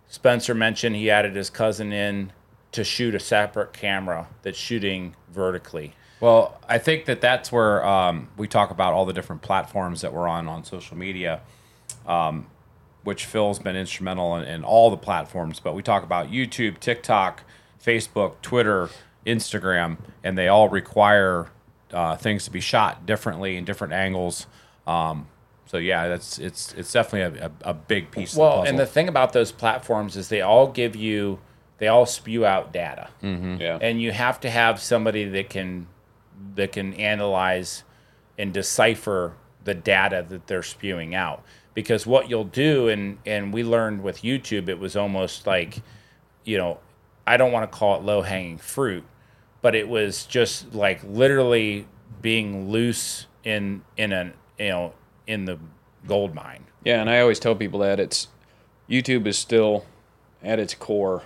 Spencer mentioned he added his cousin in to shoot a separate camera that's shooting vertically. Well, I think that's where we talk about all the different platforms that we're on social media. Which Phil's been instrumental in all the platforms, but we talk about YouTube, TikTok, Facebook, Twitter, Instagram, and they all require things to be shot differently in different angles. So yeah, it's definitely a big piece of the puzzle. Well, and the thing about those platforms is they all spew out data. Mm-hmm. Yeah. And you have to have somebody that can analyze and decipher the data that they're spewing out. Because what you'll do, and we learned with YouTube, it was almost like, you know, I don't want to call it low-hanging fruit, but it was just like literally being loose in the gold mine. Yeah, and I always tell people that YouTube is still at its core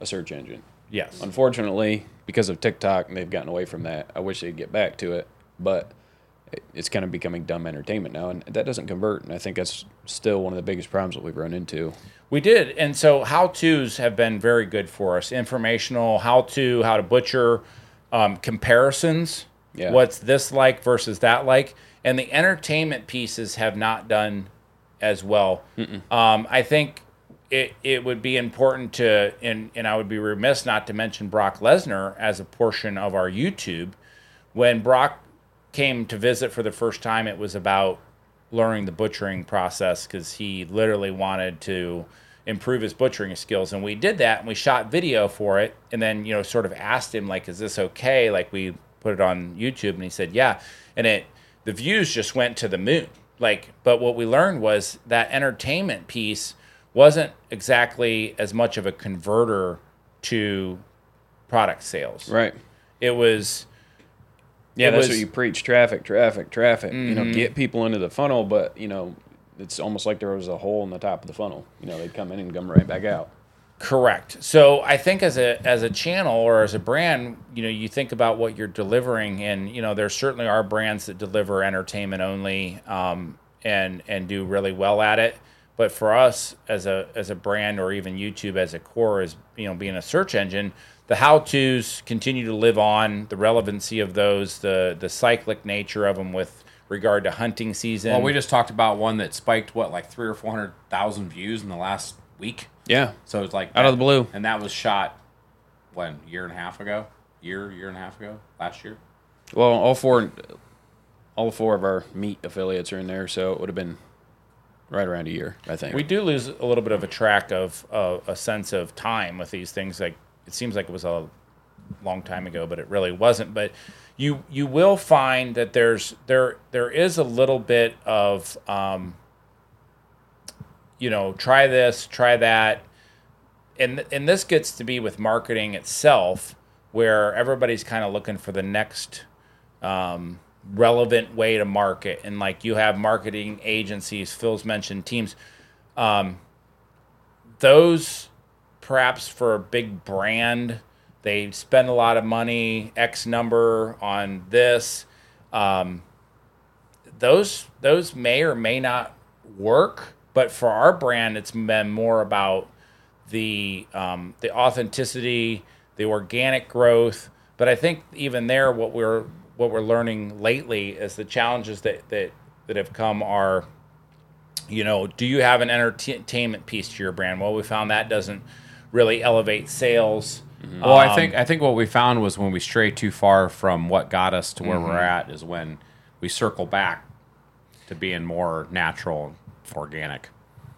a search engine. Yes. Unfortunately, because of TikTok, they've gotten away from that. I wish they'd get back to it, but it's kind of becoming dumb entertainment now, and that doesn't convert, and I think that's still one of the biggest problems that we've run into. We did, and so how-tos have been very good for us. Informational, how to butcher, comparisons, yeah. What's this like versus that like, and the entertainment pieces have not done as well. I think it would be important to, and I would be remiss not to mention Brock Lesnar as a portion of our YouTube. When Brock came to visit for the first time, it was about learning the butchering process because he literally wanted to improve his butchering skills. And we did that, and we shot video for it, and then, you know, sort of asked him, like, is this okay? Like, we put it on YouTube, and he said, yeah. And the views just went to the moon. Like, but what we learned was that entertainment piece wasn't exactly as much of a converter to product sales. Right. It was... Yeah, that's what you preach, traffic, mm-hmm. you know, get people into the funnel, but, you know, it's almost like there was a hole in the top of the funnel. You know, they'd come in and come right back out. Correct. So I think as a channel or as a brand, you know, you think about what you're delivering, and, you know, there certainly are brands that deliver entertainment only and do really well at it. But for us as a brand, or even YouTube as a core, as, you know, being a search engine, the how-tos continue to live on, the relevancy of those, the cyclic nature of them with regard to hunting season. Well, we just talked about one that spiked, what, like 300,000 or 400,000 views in the last week? Yeah. So it's like... Out of the blue. And that was shot, what, a year and a half ago? year and a half ago, last year. Well, all four of our meat affiliates are in there, so it would have been right around a year, I think. We do lose a little bit of a track of a sense of time with these things. Like, it seems like it was a long time ago, but it really wasn't. But you will find that there is a little bit of try this, try that, and this gets to be with marketing itself, where everybody's kind of looking for the next relevant way to market. And like, you have marketing agencies, Phil's mentioned teams, those perhaps for a big brand, they spend a lot of money, X number on this. Those may or may not work, but for our brand, it's been more about the authenticity, the organic growth. But I think even there, what we're learning lately is the challenges that have come are, do you have an entertainment piece to your brand? Well, we found that doesn't really elevate sales. Mm-hmm. Well, I think what we found was when we stray too far from what got us to where mm-hmm. we're at is when we circle back to being more natural, organic.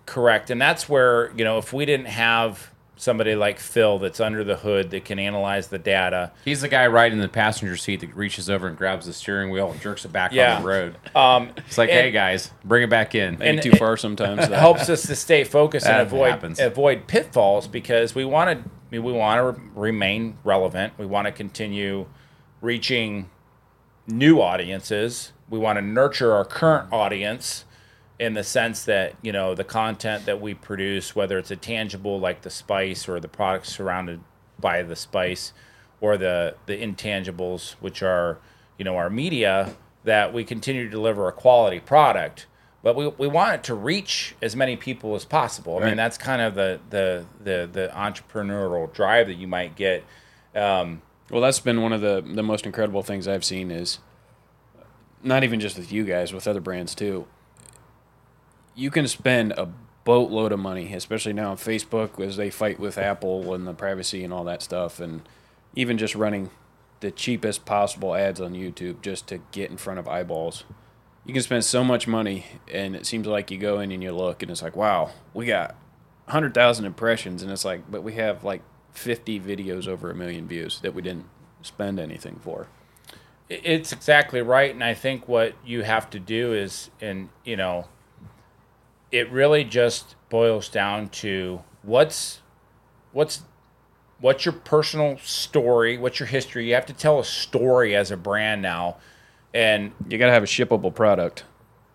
Correct. And that's where, if we didn't have somebody like Phil that's under the hood that can analyze the data. He's the guy right in the passenger seat that reaches over and grabs the steering wheel and jerks it back on the road. It's like, hey, guys, bring it back in. Maybe too far sometimes. It helps us to stay focused and avoid pitfalls, because we want to remain relevant. We want to continue reaching new audiences. We want to nurture our current audience in the sense that, the content that we produce, whether it's a tangible like the spice or the products surrounded by the spice, or the intangibles, which are, our media, that we continue to deliver a quality product. But we want it to reach as many people as possible. Right. I mean, that's kind of the entrepreneurial drive that you might get. Well, that's been one of the most incredible things I've seen, is not even just with you guys, with other brands too. You can spend a boatload of money, especially now on Facebook, as they fight with Apple and the privacy and all that stuff, and even just running the cheapest possible ads on YouTube just to get in front of eyeballs. You can spend so much money, and it seems like you go in and you look, and it's like, wow, we got 100,000 impressions, and it's like, but we have like 50 videos over 1 million views that we didn't spend anything for. It's exactly right, and I think what you have to do is, it really just boils down to what's your personal story, what's your history. You have to tell a story as a brand now, and you got to have a shippable product.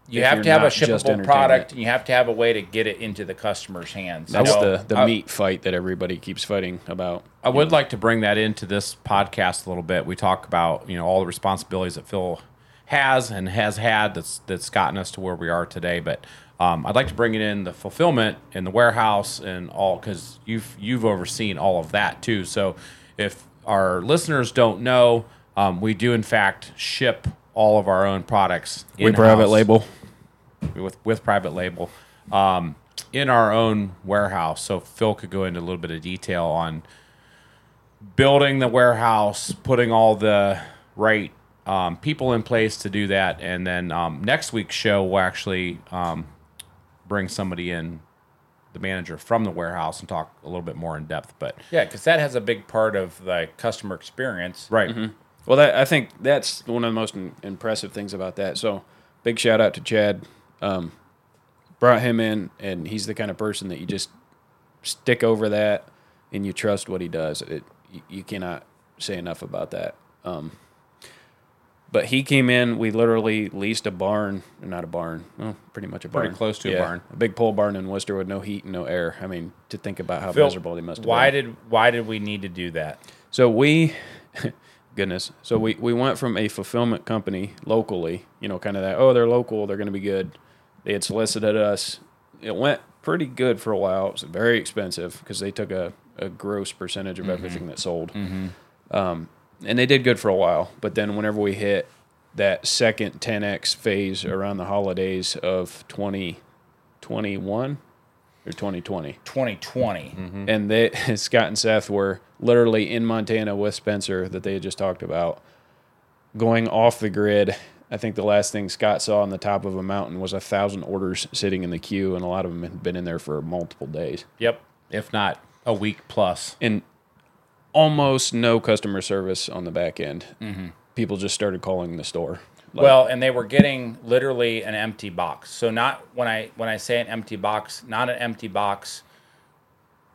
You have to have a shippable product, and you have to have a way to get it into the customer's hands. That's the meat fight that everybody keeps fighting about. I would like to bring that into this podcast a little bit. We talk about all the responsibilities that Phil has and has had that's gotten us to where we are today, but. I'd like to bring it in the fulfillment and the warehouse and all, because you've overseen all of that too. So if our listeners don't know, we do in fact ship all of our own products in-house. With private label in our own warehouse. So Phil could go into a little bit of detail on building the warehouse, putting all the right people in place to do that, and then next week's show we'll actually. Bring somebody in, the manager from the warehouse, and talk a little bit more in depth. But yeah, because that has a big part of the customer experience. Right. Mm-hmm. Well, I think that's one of the most impressive things about that. So big shout out to Chad. Brought him in, and he's the kind of person that you just stick over that, and you trust what he does. You cannot say enough about that. But he came in, we literally leased a barn, not a barn, well, pretty much a barn. Pretty close to a barn. A big pole barn in Worcester with no heat and no air. I mean, to think about how miserable they must have been. Why did we need to do that? So we went from a fulfillment company locally, kind of that, they're local, they're going to be good. They had solicited us. It went pretty good for a while. It was very expensive because they took a gross percentage of mm-hmm. everything that sold. Mm-hmm. And they did good for a while, but then whenever we hit that second 10X phase around the holidays of 2021, Or 2020. 2020. Mm-hmm. And they, Scott and Seth were literally in Montana with Spencer that they had just talked about, going off the grid. I think the last thing Scott saw on the top of a mountain was 1,000 orders sitting in the queue, and a lot of them had been in there for multiple days. Yep, if not a week plus. And almost no customer service on the back end. Mm-hmm. People just started calling the store. Like, well, and they were getting literally an empty box. So not when I say an empty box, not an empty box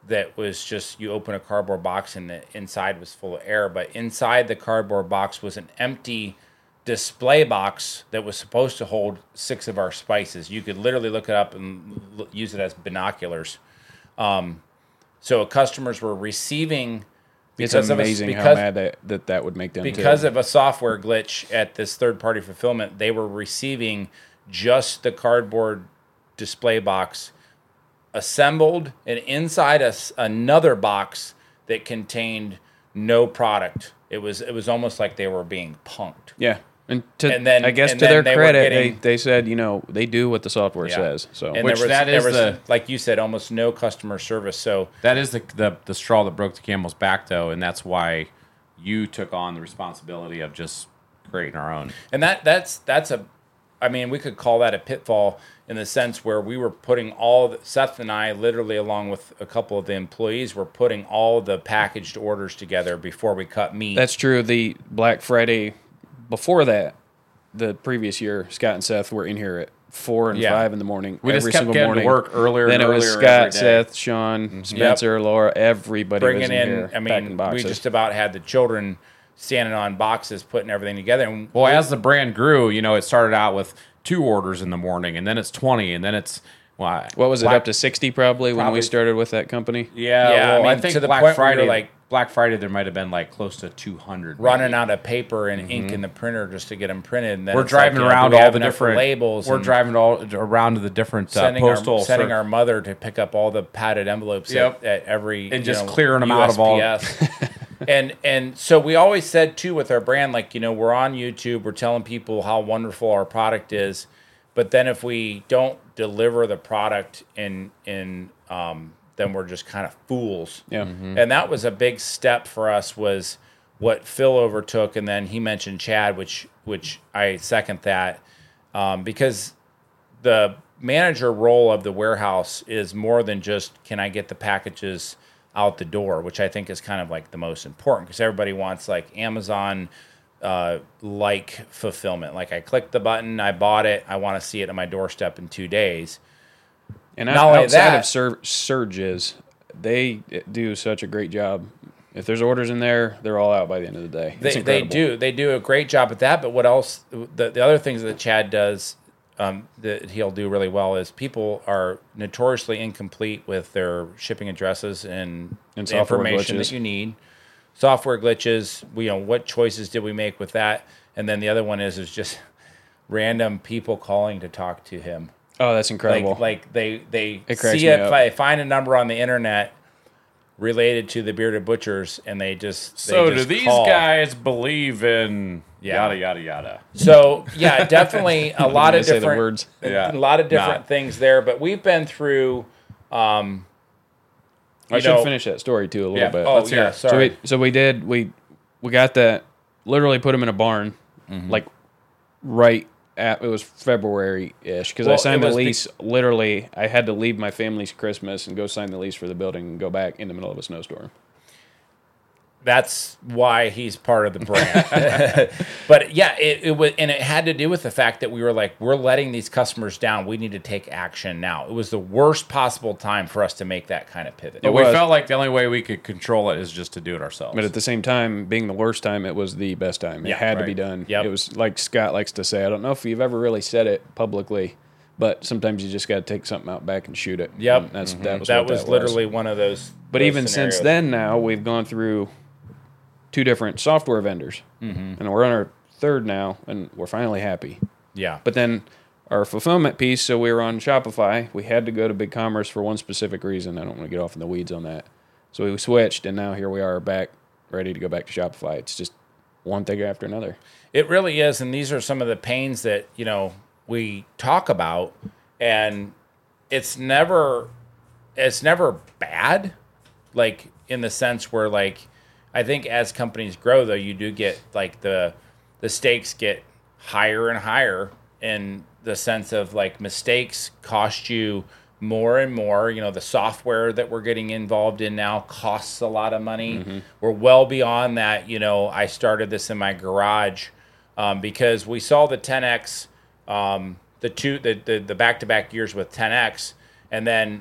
that was just you open a cardboard box and the inside was full of air, but inside the cardboard box was an empty display box that was supposed to hold 6 of our spices. You could literally look it up and use it as binoculars. So customers were receiving. It's amazing how mad that would make them. Because of a software glitch at this third-party fulfillment, they were receiving just the cardboard display box assembled and inside another box that contained no product. It was almost like they were being punked. Yeah. And then, I guess to their credit, they said, they do what the software says. So, and like you said, almost no customer service. So that is the straw that broke the camel's back, though, and that's why you took on the responsibility of just creating our own. And we could call that a pitfall in the sense where we were putting Seth and I, literally along with a couple of the employees, were putting all the packaged orders together before we cut meat. That's true. The Black Friday. Before that, the previous year, Scott and Seth were in here at 4 and 5 in the morning. We every just kept single getting morning. To work earlier. Then and earlier it was Scott, Seth, Sean, mm-hmm. Spencer, yep. Laura, everybody bringing was in here. I mean, we just about had the children standing on boxes, putting everything together. And well, as the brand grew, it started out with 2 orders in the morning, and then it's 20, and then it's what was it up to 60 probably when we started with that company? Yeah, yeah. Well, I think to the Black Friday, Black Friday, there might have been close to 200. Running out of paper and mm-hmm. ink in the printer just to get them printed. And then we're driving around all the different labels. We're driving all around to the different postal. Sending our mother to pick up all the padded envelopes at every and just clearing them USPS. Out of all. and so we always said too with our brand, we're on YouTube, we're telling people how wonderful our product is, but then if we don't deliver the product then we're just kind of fools. Yeah. Mm-hmm. And that was a big step for us, was what Phil overtook. And then he mentioned Chad, which I second that, because the manager role of the warehouse is more than just, can I get the packages out the door, which I think is kind of the most important, because everybody wants Amazon fulfillment. I clicked the button, I bought it, I want to see it on my doorstep in 2 days. And outside of surges, they do such a great job. If there's orders in there, they're all out by the end of the day. They do a great job at that. But what else? The other things that Chad does that he'll do really well is people are notoriously incomplete with their shipping addresses and the information glitches that you need. Software glitches. What choices did we make with that? And then the other one is just random people calling to talk to him. Oh, that's incredible. They find a number on the internet related to the Bearded Butchers, and do these guys believe in yada, yada, yada? So, yeah, definitely a lot of different words. Yeah. A lot of different things there, but we've been through... I should finish that story, too, a little bit. Oh, let's hear it. Sorry. So we got that, literally put them in a barn, mm-hmm. Right... It was February-ish, because I signed the lease. Literally, I had to leave my family's Christmas and go sign the lease for the building and go back in the middle of a snowstorm. That's why he's part of the brand. But yeah, it was, and it had to do with the fact that we were we're letting these customers down. We need to take action now. It was the worst possible time for us to make that kind of pivot. But we felt the only way we could control it is just to do it ourselves. But at the same time, being the worst time, it was the best time. It had to be done. Yep. It was like Scott likes to say, I don't know if you've ever really said it publicly, but sometimes you just got to take something out back and shoot it. Yep. And that's, mm-hmm. That was literally one of those. But even scenarios. Since then, now we've gone through 2 different software vendors, mm-hmm. and we're on our 3rd now, and we're finally happy. Yeah. But then our fulfillment piece, so we were on Shopify. We had to go to BigCommerce for one specific reason. I don't want to get off in the weeds on that. So we switched, and now here we are back, ready to go back to Shopify. It's just one thing after another. It really is, and these are some of the pains that, we talk about, and it's never it's never bad, like in the sense where like I think as companies grow though, you do get like the stakes get higher and higher in the sense of like mistakes cost you more and more. You know, the software that we're getting involved in now costs a lot of money. Mm-hmm. We're well beyond that. You know, I started this in my garage because we saw the 10X, the back-to-back years with 10X, and then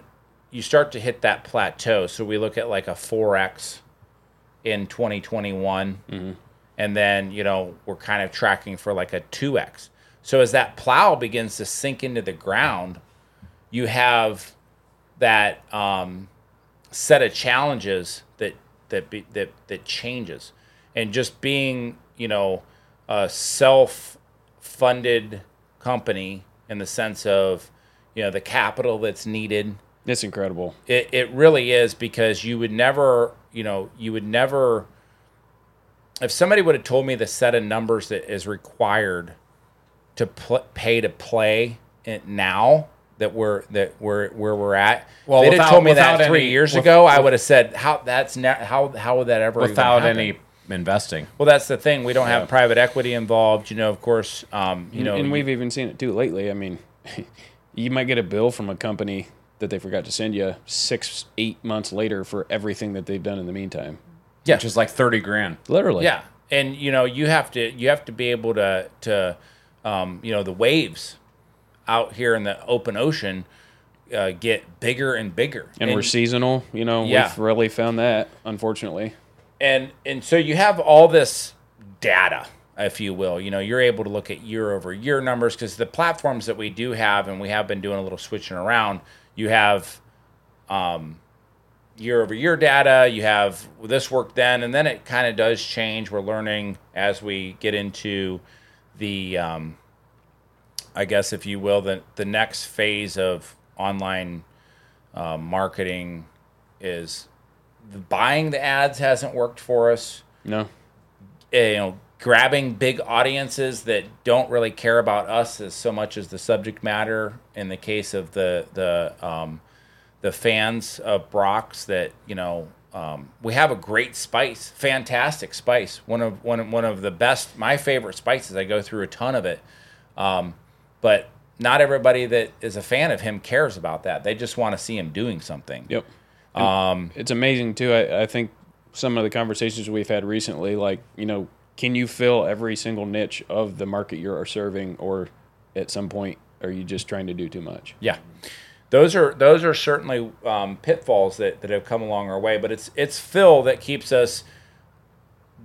you start to hit that plateau. So we look at like a 4X in 2021, mm-hmm. and then, you know, we're kind of tracking for like a 2X. So as that plow begins to sink into the ground, you have that set of challenges that changes, and just being, you know, a self-funded company in the sense of, you know, the capital that's needed. It's incredible. It really is, because you would never. If somebody would have told me the set of numbers that is required to pay to play it now. That we're where we're at. Well, they'd have told me that 3 years ago, I would have said, how would that ever without any investing? Well, that's the thing. We don't have private equity involved. You know, of course, and we've even seen it too lately. I mean, you might get a bill from a company that they forgot to send you 6-8 months later for everything that they've done in the meantime. Yeah, which is like $30,000, literally. Yeah, and you know, you have to be able to the waves out here in the open ocean get bigger and bigger. And we're seasonal, you know, we've really found that, unfortunately. And so you have all this data, if you will. You know, you're able to look at year over year numbers, because the platforms that we do have, and we have been doing a little switching around, you have year over year data, you have this work then, and then it kind of does change. We're learning as we get into the... I guess, if you will, the next phase of online marketing is buying the ads hasn't worked for us. No. You know, grabbing big audiences that don't really care about us as so much as the subject matter. In the case of the fans of Brock's, that, you know, we have a great spice, fantastic spice. One of the best, my favorite spices. I go through a ton of it. But not everybody that is a fan of him cares about that. They just want to see him doing something. Yep. It's amazing, too. I think some of the conversations we've had recently, like, you know, can you fill every single niche of the market you're serving, or at some point are you just trying to do too much? Yeah. Those are certainly pitfalls that have come along our way, but it's Phil that keeps us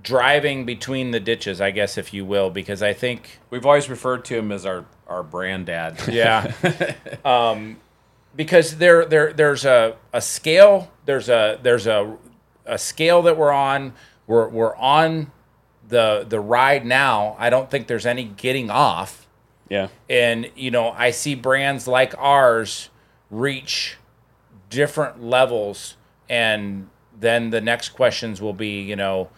driving between the ditches, I guess, if you will, because I think... We've always referred to him as our brand dad. Yeah. Because there's a scale. There's a scale that we're on. We're on the ride now. I don't think there's any getting off. Yeah. And, you know, I see brands like ours reach different levels, and then the next questions will be, you know...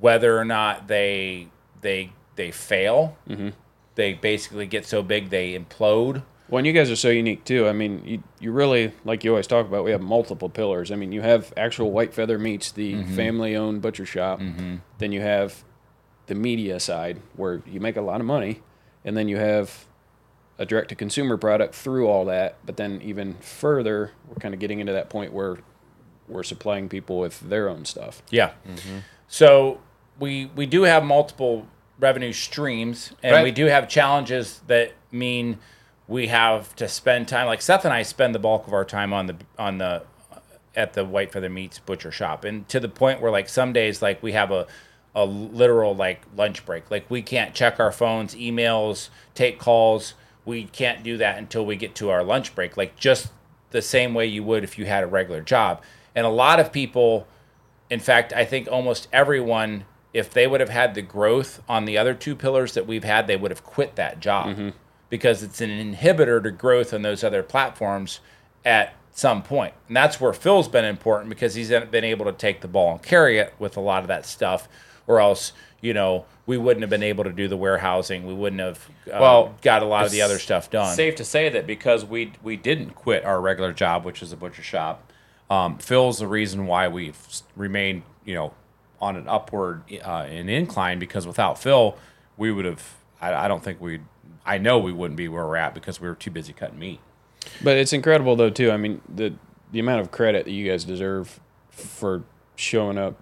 whether or not they fail, mm-hmm. they basically get so big they implode. Well, and you guys are so unique too. I mean, you really, like you always talk about, we have multiple pillars. I mean, you have actual White Feather Meats, the mm-hmm. family-owned butcher shop. Mm-hmm. Then you have the media side where you make a lot of money, and then you have a direct-to-consumer product through all that. But then even further, we're kind of getting into that point where we're supplying people with their own stuff. Yeah. Mm-hmm. So we do have multiple revenue streams, and right. we do have challenges that mean we have to spend time. Like Seth and I spend the bulk of our time at the White Feather Meats butcher shop. And to the point where, like, some days, like, we have a literal, like, lunch break. Like, we can't check our phones, emails, take calls. We can't do that until we get to our lunch break. Like, just the same way you would if you had a regular job. And a lot of people, in fact, I think almost everyone, if they would have had the growth on the other two pillars that we've had, they would have quit that job, mm-hmm. because it's an inhibitor to growth on those other platforms at some point. And that's where Phil's been important, because he's been able to take the ball and carry it with a lot of that stuff, or else you know, we wouldn't have been able to do the warehousing. We wouldn't have got a lot of the other stuff done. It's safe to say that because we didn't quit our regular job, which is a butcher shop, Phil's the reason why we've remained, you know, on an upward an incline, because without Phil, we would have, I know we wouldn't be where we're at because we were too busy cutting meat. But it's incredible, though, too. I mean, the amount of credit that you guys deserve for showing up,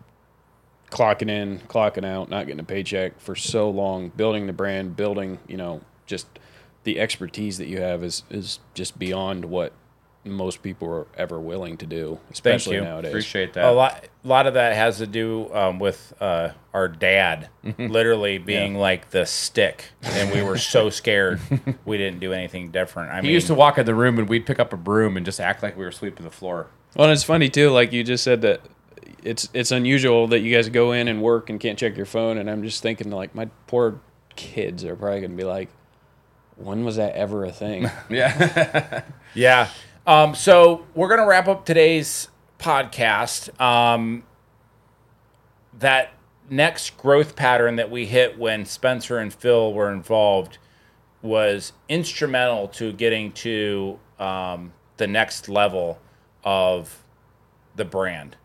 clocking in, clocking out, not getting a paycheck for so long, building the brand, building, you know, just the expertise that you have is just beyond what most people are ever willing to do, especially nowadays. Appreciate that. A lot of that has to do with our dad literally being like the stick, and we were so scared we didn't do anything different. I mean, he used to walk in the room and we'd pick up a broom and just act like we were sweeping the floor. Well, and it's funny too, like you just said that it's unusual that you guys go in and work and can't check your phone, and I'm just thinking, like, my poor kids are probably gonna be like, when was that ever a thing? Yeah. So we're going to wrap up today's podcast. That next growth pattern that we hit when Spencer and Phil were involved was instrumental to getting to the next level of the brand.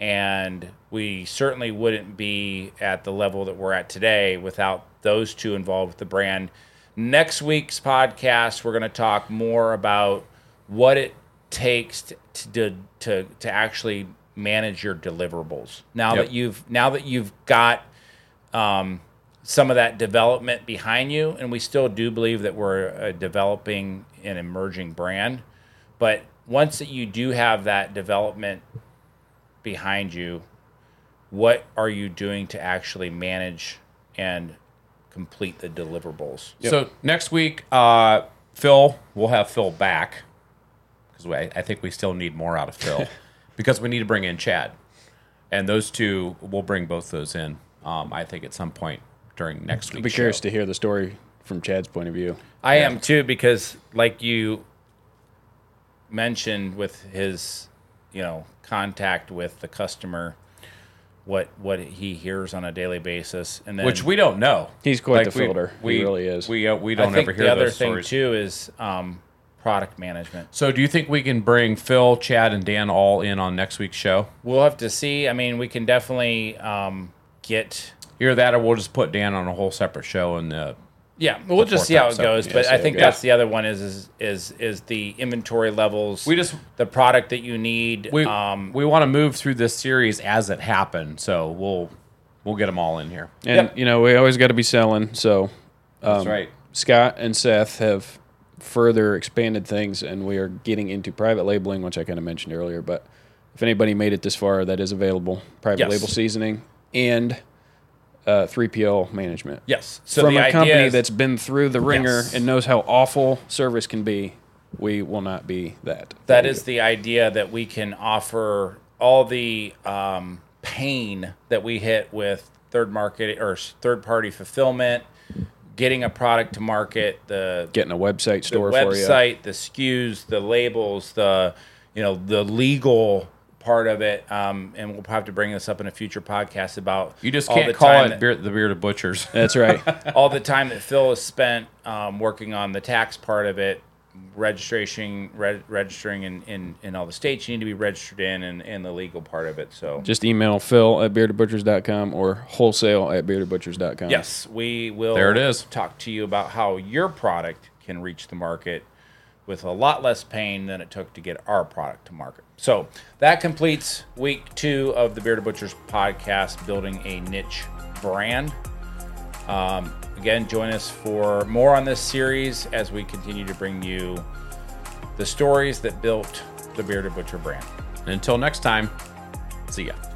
And we certainly wouldn't be at the level that we're at today without those two involved with the brand. Next week's podcast, we're going to talk more about what it takes to actually manage your deliverables. Now that you've got some of that development behind you, and we still do believe that we're developing an emerging brand, but once that you do have that development behind you, what are you doing to actually manage and complete the deliverables? Yep. So next week, we'll have Phil back. I think we still need more out of Phil because we need to bring in Chad, and those two, we'll bring both those in. I think at some point during next week. I'll be curious to hear the story from Chad's point of view. I am too, because like you mentioned with his, you know, contact with the customer, what he hears on a daily basis, and then, which we don't know. He's quite the fielder. He really is. We don't ever hear those stories. The other thing too is, product management. So do you think we can bring Phil, Chad, and Dan all in on next week's show? We'll have to see. I mean, we can definitely get... Either that, or we'll just put Dan on a whole separate show. We'll just see how it goes. But I think that's the other one is the inventory levels, the product that you need. We want to move through this series as it happened, so we'll get them all in here. And, you know, we always got to be selling, so... that's right. Scott and Seth have... further expanded things, and we are getting into private labeling, which I kind of mentioned earlier, but if anybody made it this far, that is available. Private label seasoning and 3PL management. Yes. So from a company that's been through the ringer and knows how awful service can be, we will not be that. That is the idea, that we can offer all the pain that we hit with third-party fulfillment, getting a product to market, getting a website store for you, the SKUs, the labels, the legal part of it, and we'll have to bring this up in a future podcast about. You just can't call it the Bearded Butchers. That's right. All the time that Phil has spent working on the tax part of it, registering in all the states you need to be registered in, and the legal part of it. So just email Phil at beardedbutchers.com or wholesale at beardedbutchers.com. Yes, we will talk to you about how your product can reach the market with a lot less pain than it took to get our product to market. So that completes week 2 of the Bearded Butchers podcast, building a niche brand. Again, join us for more on this series as we continue to bring you the stories that built the Bearded Butcher brand. And until next time, see ya.